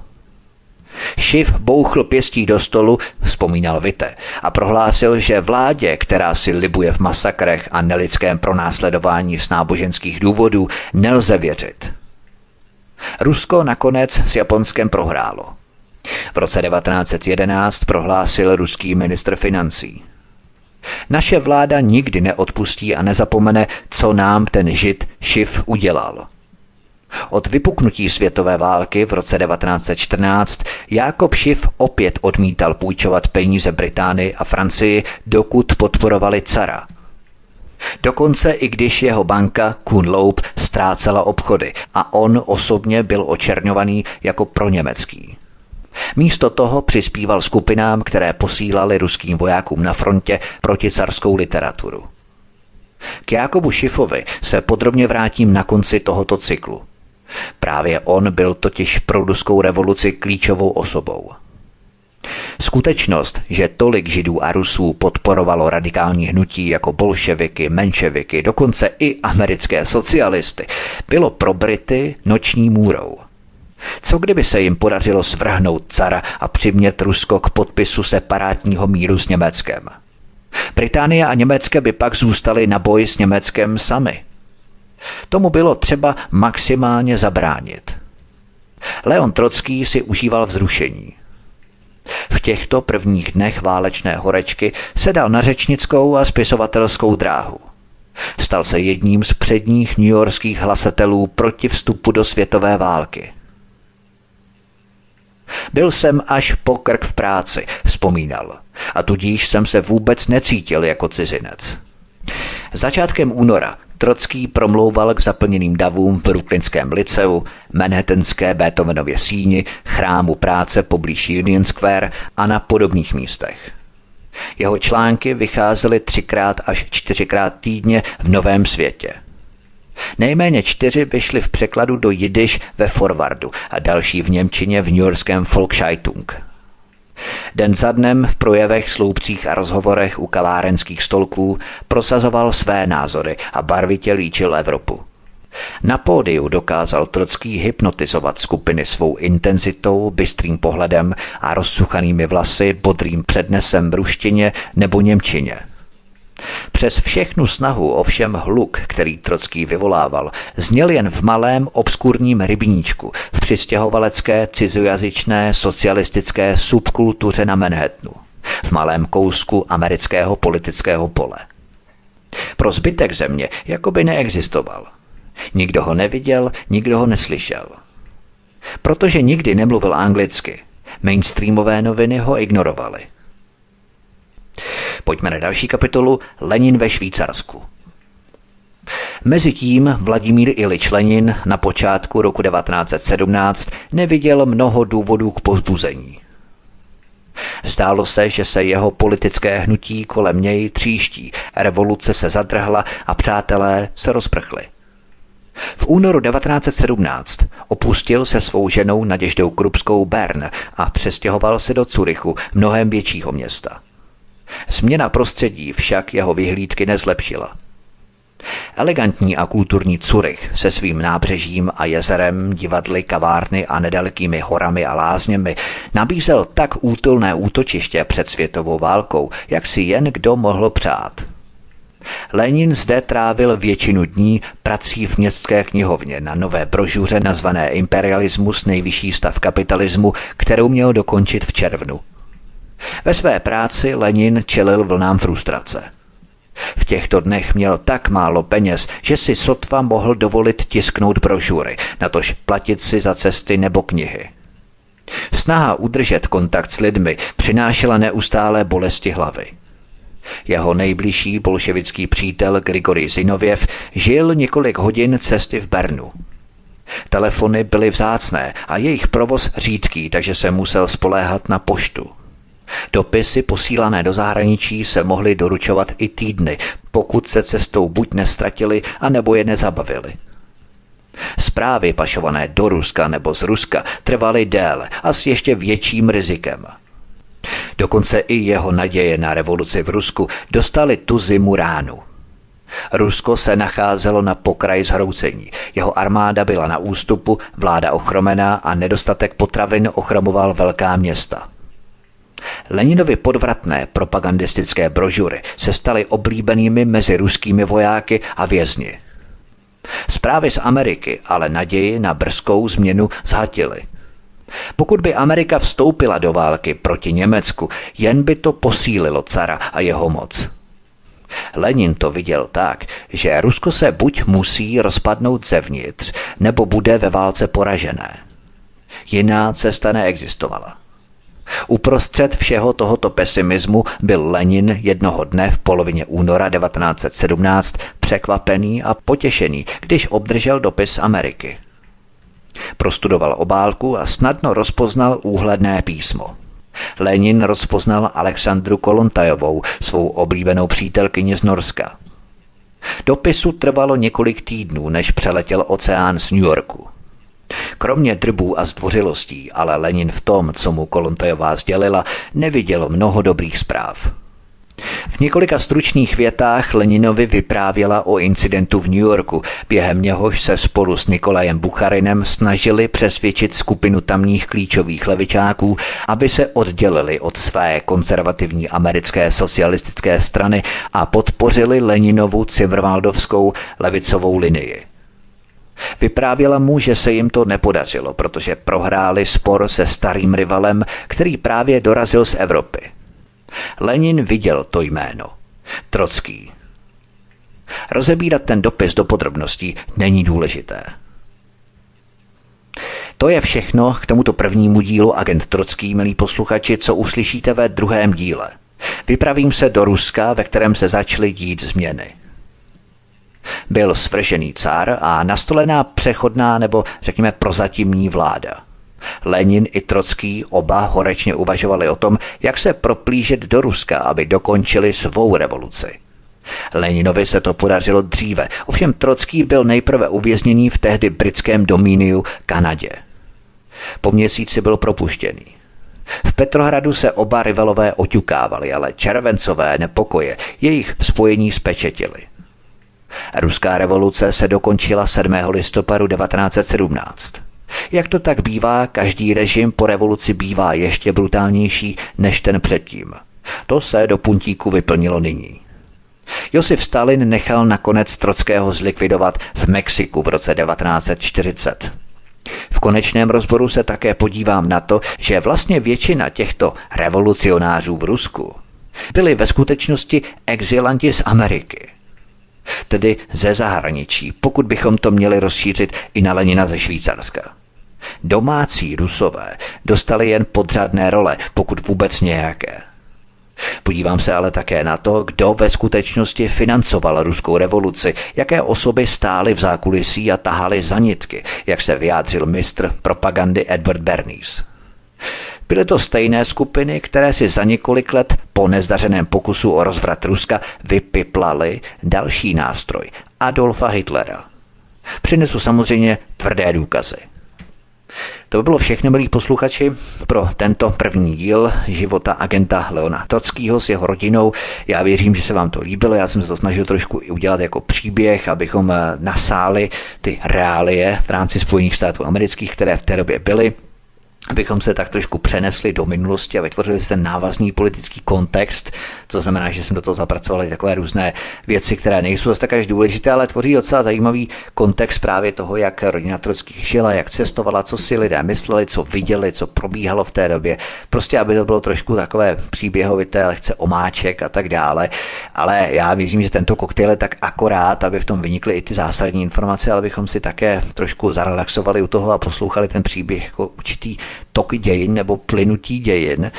Schiff bouchl pěstí do stolu, vzpomínal Vitte, a prohlásil, že vládě, která si libuje v masakrech a nelidském pronásledování z náboženských důvodů, nelze věřit. Rusko nakonec s Japonskem prohrálo. V roce devatenáct set jedenáct prohlásil ruský ministr financí: Naše vláda nikdy neodpustí a nezapomene, co nám ten Žid Schiff udělal. Od vypuknutí světové války v roce devatenáct set čtrnáct Jakob Schiff opět odmítal půjčovat peníze Británii a Francii, dokud podporovali cara. Dokonce i když jeho banka Kuhn Loeb ztrácela obchody a on osobně byl očerňovaný jako proněmecký. Místo toho přispíval skupinám, které posílali ruským vojákům na frontě proti carskou literaturu. K Jakobu Schiffovi se podrobně vrátím na konci tohoto cyklu. Právě on byl totiž pro ruskou revoluci klíčovou osobou. Skutečnost, že tolik Židů a Rusů podporovalo radikální hnutí jako bolševiky, menševiky, dokonce i americké socialisty, bylo pro Brity noční můrou. Co kdyby se jim podařilo svrhnout cara a přimět Rusko k podpisu separátního míru s Německem? Británie a Německo by pak zůstaly na boji s Německem sami. Tomu bylo třeba maximálně zabránit. Leon Trockij si užíval vzrušení. V těchto prvních dnech válečné horečky se dal na řečnickou a spisovatelskou dráhu. Stal se jedním z předních newyorských hlasatelů proti vstupu do světové války. Byl jsem až po krk v práci, vzpomínal, a tudíž jsem se vůbec necítil jako cizinec. Začátkem února Trockij promlouval k zaplněným davům v brooklynském liceu, manhattanské Beethovenově síni, chrámu práce poblíž Union Square a na podobných místech. Jeho články vycházely třikrát až čtyřikrát týdně v Novém světě. Nejméně čtyři vyšly v překladu do jidiš ve Forwardu a další v němčině v newyorském Volkszeitung. Den za dnem v projevech, sloupcích a rozhovorech u kavárenských stolků prosazoval své názory a barvitě líčil Evropu. Na pódiu dokázal Trockij hypnotizovat skupiny svou intenzitou, bystrým pohledem a rozsuchanými vlasy, bodrým přednesem v ruštině nebo němčině. Přes všechnu snahu ovšem hluk, který Trockij vyvolával, zněl jen v malém obskurním rybníčku v přistěhovalecké cizojazyčné socialistické subkultuře na Manhattanu, v malém kousku amerického politického pole. Pro zbytek země jakoby neexistoval. Nikdo ho neviděl, nikdo ho neslyšel. Protože nikdy nemluvil anglicky, mainstreamové noviny ho ignorovaly. Pojďme na další kapitolu Lenin ve Švýcarsku. Mezitím Vladimír Ilič Lenin na počátku roku devatenáct set sedmnáct neviděl mnoho důvodů k povzbuzení. Zdálo se, že se jeho politické hnutí kolem něj tříští, revoluce se zadrhla a přátelé se rozprchli. V únoru devatenáct set sedmnáct opustil se svou ženou Nadeždou Krupskou Bern a přestěhoval se do Curychu, mnohem většího města. Změna prostředí však jeho vyhlídky nezlepšila. Elegantní a kulturní Curych se svým nábřežím a jezerem, divadly, kavárny a nedalekými horami a lázněmi nabízel tak útulné útočiště před světovou válkou, jak si jen kdo mohl přát. Lenin zde trávil většinu dní prací v městské knihovně na nové brožuře nazvané Imperialismus, nejvyšší stav kapitalismu, kterou měl dokončit v červnu. Ve své práci Lenin čelil vlnám frustrace. V těchto dnech měl tak málo peněz, že si sotva mohl dovolit tisknout brožury, natož platit si za cesty nebo knihy. Snaha udržet kontakt s lidmi přinášela neustálé bolesti hlavy. Jeho nejbližší bolševický přítel Grigory Zinověv žil několik hodin cesty v Bernu. Telefony byly vzácné a jejich provoz řídký, takže se musel spoléhat na poštu. Dopisy posílané do zahraničí se mohly doručovat i týdny, pokud se cestou buď neztratili, anebo je nezabavili. Zprávy pašované do Ruska nebo z Ruska trvaly déle a s ještě větším rizikem. Dokonce i jeho naděje na revoluci v Rusku dostaly tu zimu ránu. Rusko se nacházelo na pokraji zhroucení, jeho armáda byla na ústupu, vláda ochromená a nedostatek potravin ochromoval velká města. Leninovi podvratné propagandistické brožury se staly oblíbenými mezi ruskými vojáky a vězni. Zprávy z Ameriky ale naději na brzkou změnu zhatily. Pokud by Amerika vstoupila do války proti Německu, jen by to posílilo cara a jeho moc. Lenin to viděl tak, že Rusko se buď musí rozpadnout zevnitř, nebo bude ve válce poražené. Jiná cesta neexistovala. Uprostřed všeho tohoto pesimismu byl Lenin jednoho dne v polovině února devatenáct set sedmnáct překvapený a potěšený, když obdržel dopis Ameriky. Prostudoval obálku a snadno rozpoznal úhledné písmo. Lenin rozpoznal Alexandru Kolontajovou, svou oblíbenou přítelkyni z Norska. Dopisu trvalo několik týdnů, než přeletěl oceán z New Yorku. Kromě drbů a zdvořilostí, ale Lenin v tom, co mu Kolontajová sdělila, neviděl mnoho dobrých zpráv. V několika stručných větách Leninovi vyprávěla o incidentu v New Yorku, během něhož se spolu s Nikolajem Bucharinem snažili přesvědčit skupinu tamních klíčových levičáků, aby se oddělili od své konzervativní americké socialistické strany a podpořili Leninovu cimrwaldovskou levicovou linii. Vyprávěla mu, že se jim to nepodařilo, protože prohráli spor se starým rivalem, který právě dorazil z Evropy. Lenin viděl to jméno. Trockij. Rozebírat ten dopis do podrobností není důležité. To je všechno k tomuto prvnímu dílu Agent Trockij, milí posluchači, co uslyšíte ve druhém díle. Vypravím se do Ruska, ve kterém se začaly dít změny. Byl svržený cár a nastolená přechodná nebo řekněme prozatímní vláda. Lenin i Trockij oba horečně uvažovali o tom, jak se proplížet do Ruska, aby dokončili svou revoluci. Leninovi se to podařilo dříve, ovšem Trockij byl nejprve uvězněný v tehdy britském domíniu Kanadě. Po měsíci byl propuštěný. V Petrohradu se oba rivalové oťukávali, ale červencové nepokoje jejich spojení zpečetily. Ruská revoluce se dokončila sedmého listopadu devatenáct set sedmnáct. Jak to tak bývá, každý režim po revoluci bývá ještě brutálnější než ten předtím. To se do puntíku vyplnilo nyní. Josef Stalin nechal nakonec Trockého zlikvidovat v Mexiku v roce devatenáct set čtyřicet. V konečném rozboru se také podívám na to, že vlastně většina těchto revolucionářů v Rusku byli ve skutečnosti exilanti z Ameriky. Tedy ze zahraničí, pokud bychom to měli rozšířit i na Lenina ze Švýcarska. Domácí Rusové dostali jen podřadné role, pokud vůbec nějaké. Podívám se ale také na to, kdo ve skutečnosti financoval ruskou revoluci, jaké osoby stály v zákulisí a tahaly za nitky, jak se vyjádřil mistr propagandy Edward Bernays. Byly to stejné skupiny, které si za několik let po nezdařeném pokusu o rozvrat Ruska vypiplaly další nástroj Adolfa Hitlera. Přinesu samozřejmě tvrdé důkazy. To by bylo všechno, milí posluchači, pro tento první díl života agenta Leona Trockijho s jeho rodinou. Já věřím, že se vám to líbilo, já jsem se to snažil trošku i udělat jako příběh, abychom nasáli ty reálie v rámci Spojených států amerických, které v té době byly. Abychom se tak trošku přenesli do minulosti a vytvořili si ten návazný politický kontext, co znamená, že jsme do toho zapracovali takové různé věci, které nejsou zase tak až důležité, ale tvoří docela zajímavý kontext právě toho, jak rodina Trockých žila, jak cestovala, co si lidé mysleli, co viděli, co probíhalo v té době. Prostě, aby to bylo trošku takové příběhovité, lehce omáček a tak dále. Ale já věřím, že tento koktejl je tak akorát, aby v tom vynikly i ty zásadní informace, ale abychom si také trošku zarelaxovali u toho a poslouchali ten příběh jako určitý toky dějin nebo plynutí dějin.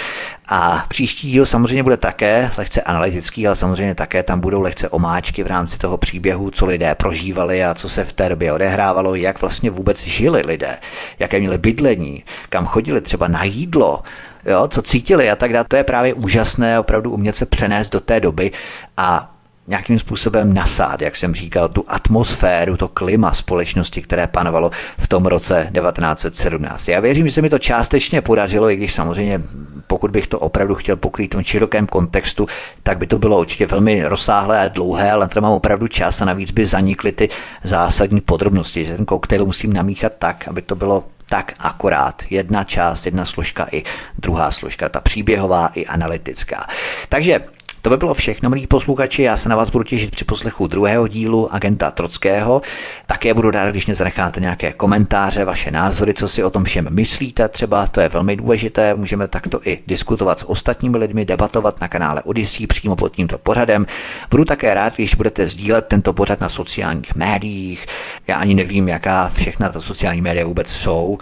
A příští díl samozřejmě bude také lehce analytický, ale samozřejmě také tam budou lehce omáčky v rámci toho příběhu, co lidé prožívali a co se v té době odehrávalo, jak vlastně vůbec žili lidé, jaké měli bydlení, kam chodili třeba na jídlo, jo, co cítili a tak dále. To je právě úžasné opravdu umět se přenést do té doby a nějakým způsobem nasát, jak jsem říkal, tu atmosféru, to klima společnosti, které panovalo v tom roce devatenáct set sedmnáct. Já věřím, že se mi to částečně podařilo, i když samozřejmě, pokud bych to opravdu chtěl pokrýt v tom širokém kontextu, tak by to bylo určitě velmi rozsáhlé a dlouhé, ale tam mám opravdu čas a navíc by zanikly ty zásadní podrobnosti, že ten koktejl musím namíchat tak, aby to bylo tak akorát. Jedna část, jedna složka i druhá složka, ta příběhová i analytická. Takže to by bylo všechno, milí posluchači, já se na vás budu těšit při poslechu druhého dílu Agenta Trockého. Také budu rád, když mě zanecháte nějaké komentáře, vaše názory, co si o tom všem myslíte, třeba to je velmi důležité, můžeme takto i diskutovat s ostatními lidmi, debatovat na kanále Odyssey přímo pod tímto pořadem. Budu také rád, když budete sdílet tento pořad na sociálních médiích. Já ani nevím, jaká všechna ta sociální média vůbec jsou,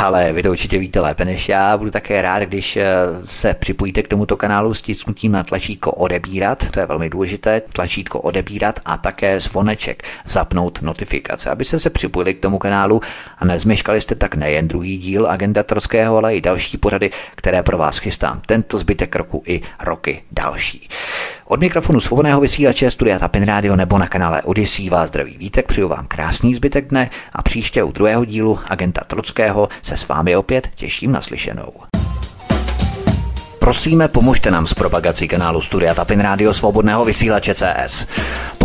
ale vy to určitě víte lépe než já. Budu také rád, když se připojíte k tomuto kanálu stisknutím na tlačítko odebírat, to je velmi důležité, tlačítko odebírat a také zvoneček, zapnout notifikace, abyste se připojili k tomu kanálu a nezmeškali jste tak nejen druhý díl Agenta Trockého, ale i další pořady, které pro vás chystám. Tento zbytek roku i roky další. Od mikrofonu svobodného vysílače Studia Tapin Radio nebo na kanále Odyssey vás zdraví Vítek, přeju vám krásný zbytek dne a příště u druhého dílu Agenta Trockého se s vámi opět těším na slyšenou. Prosíme, pomožte nám s propagací kanálu Studia Tapin Radio svobodného vysílače C S.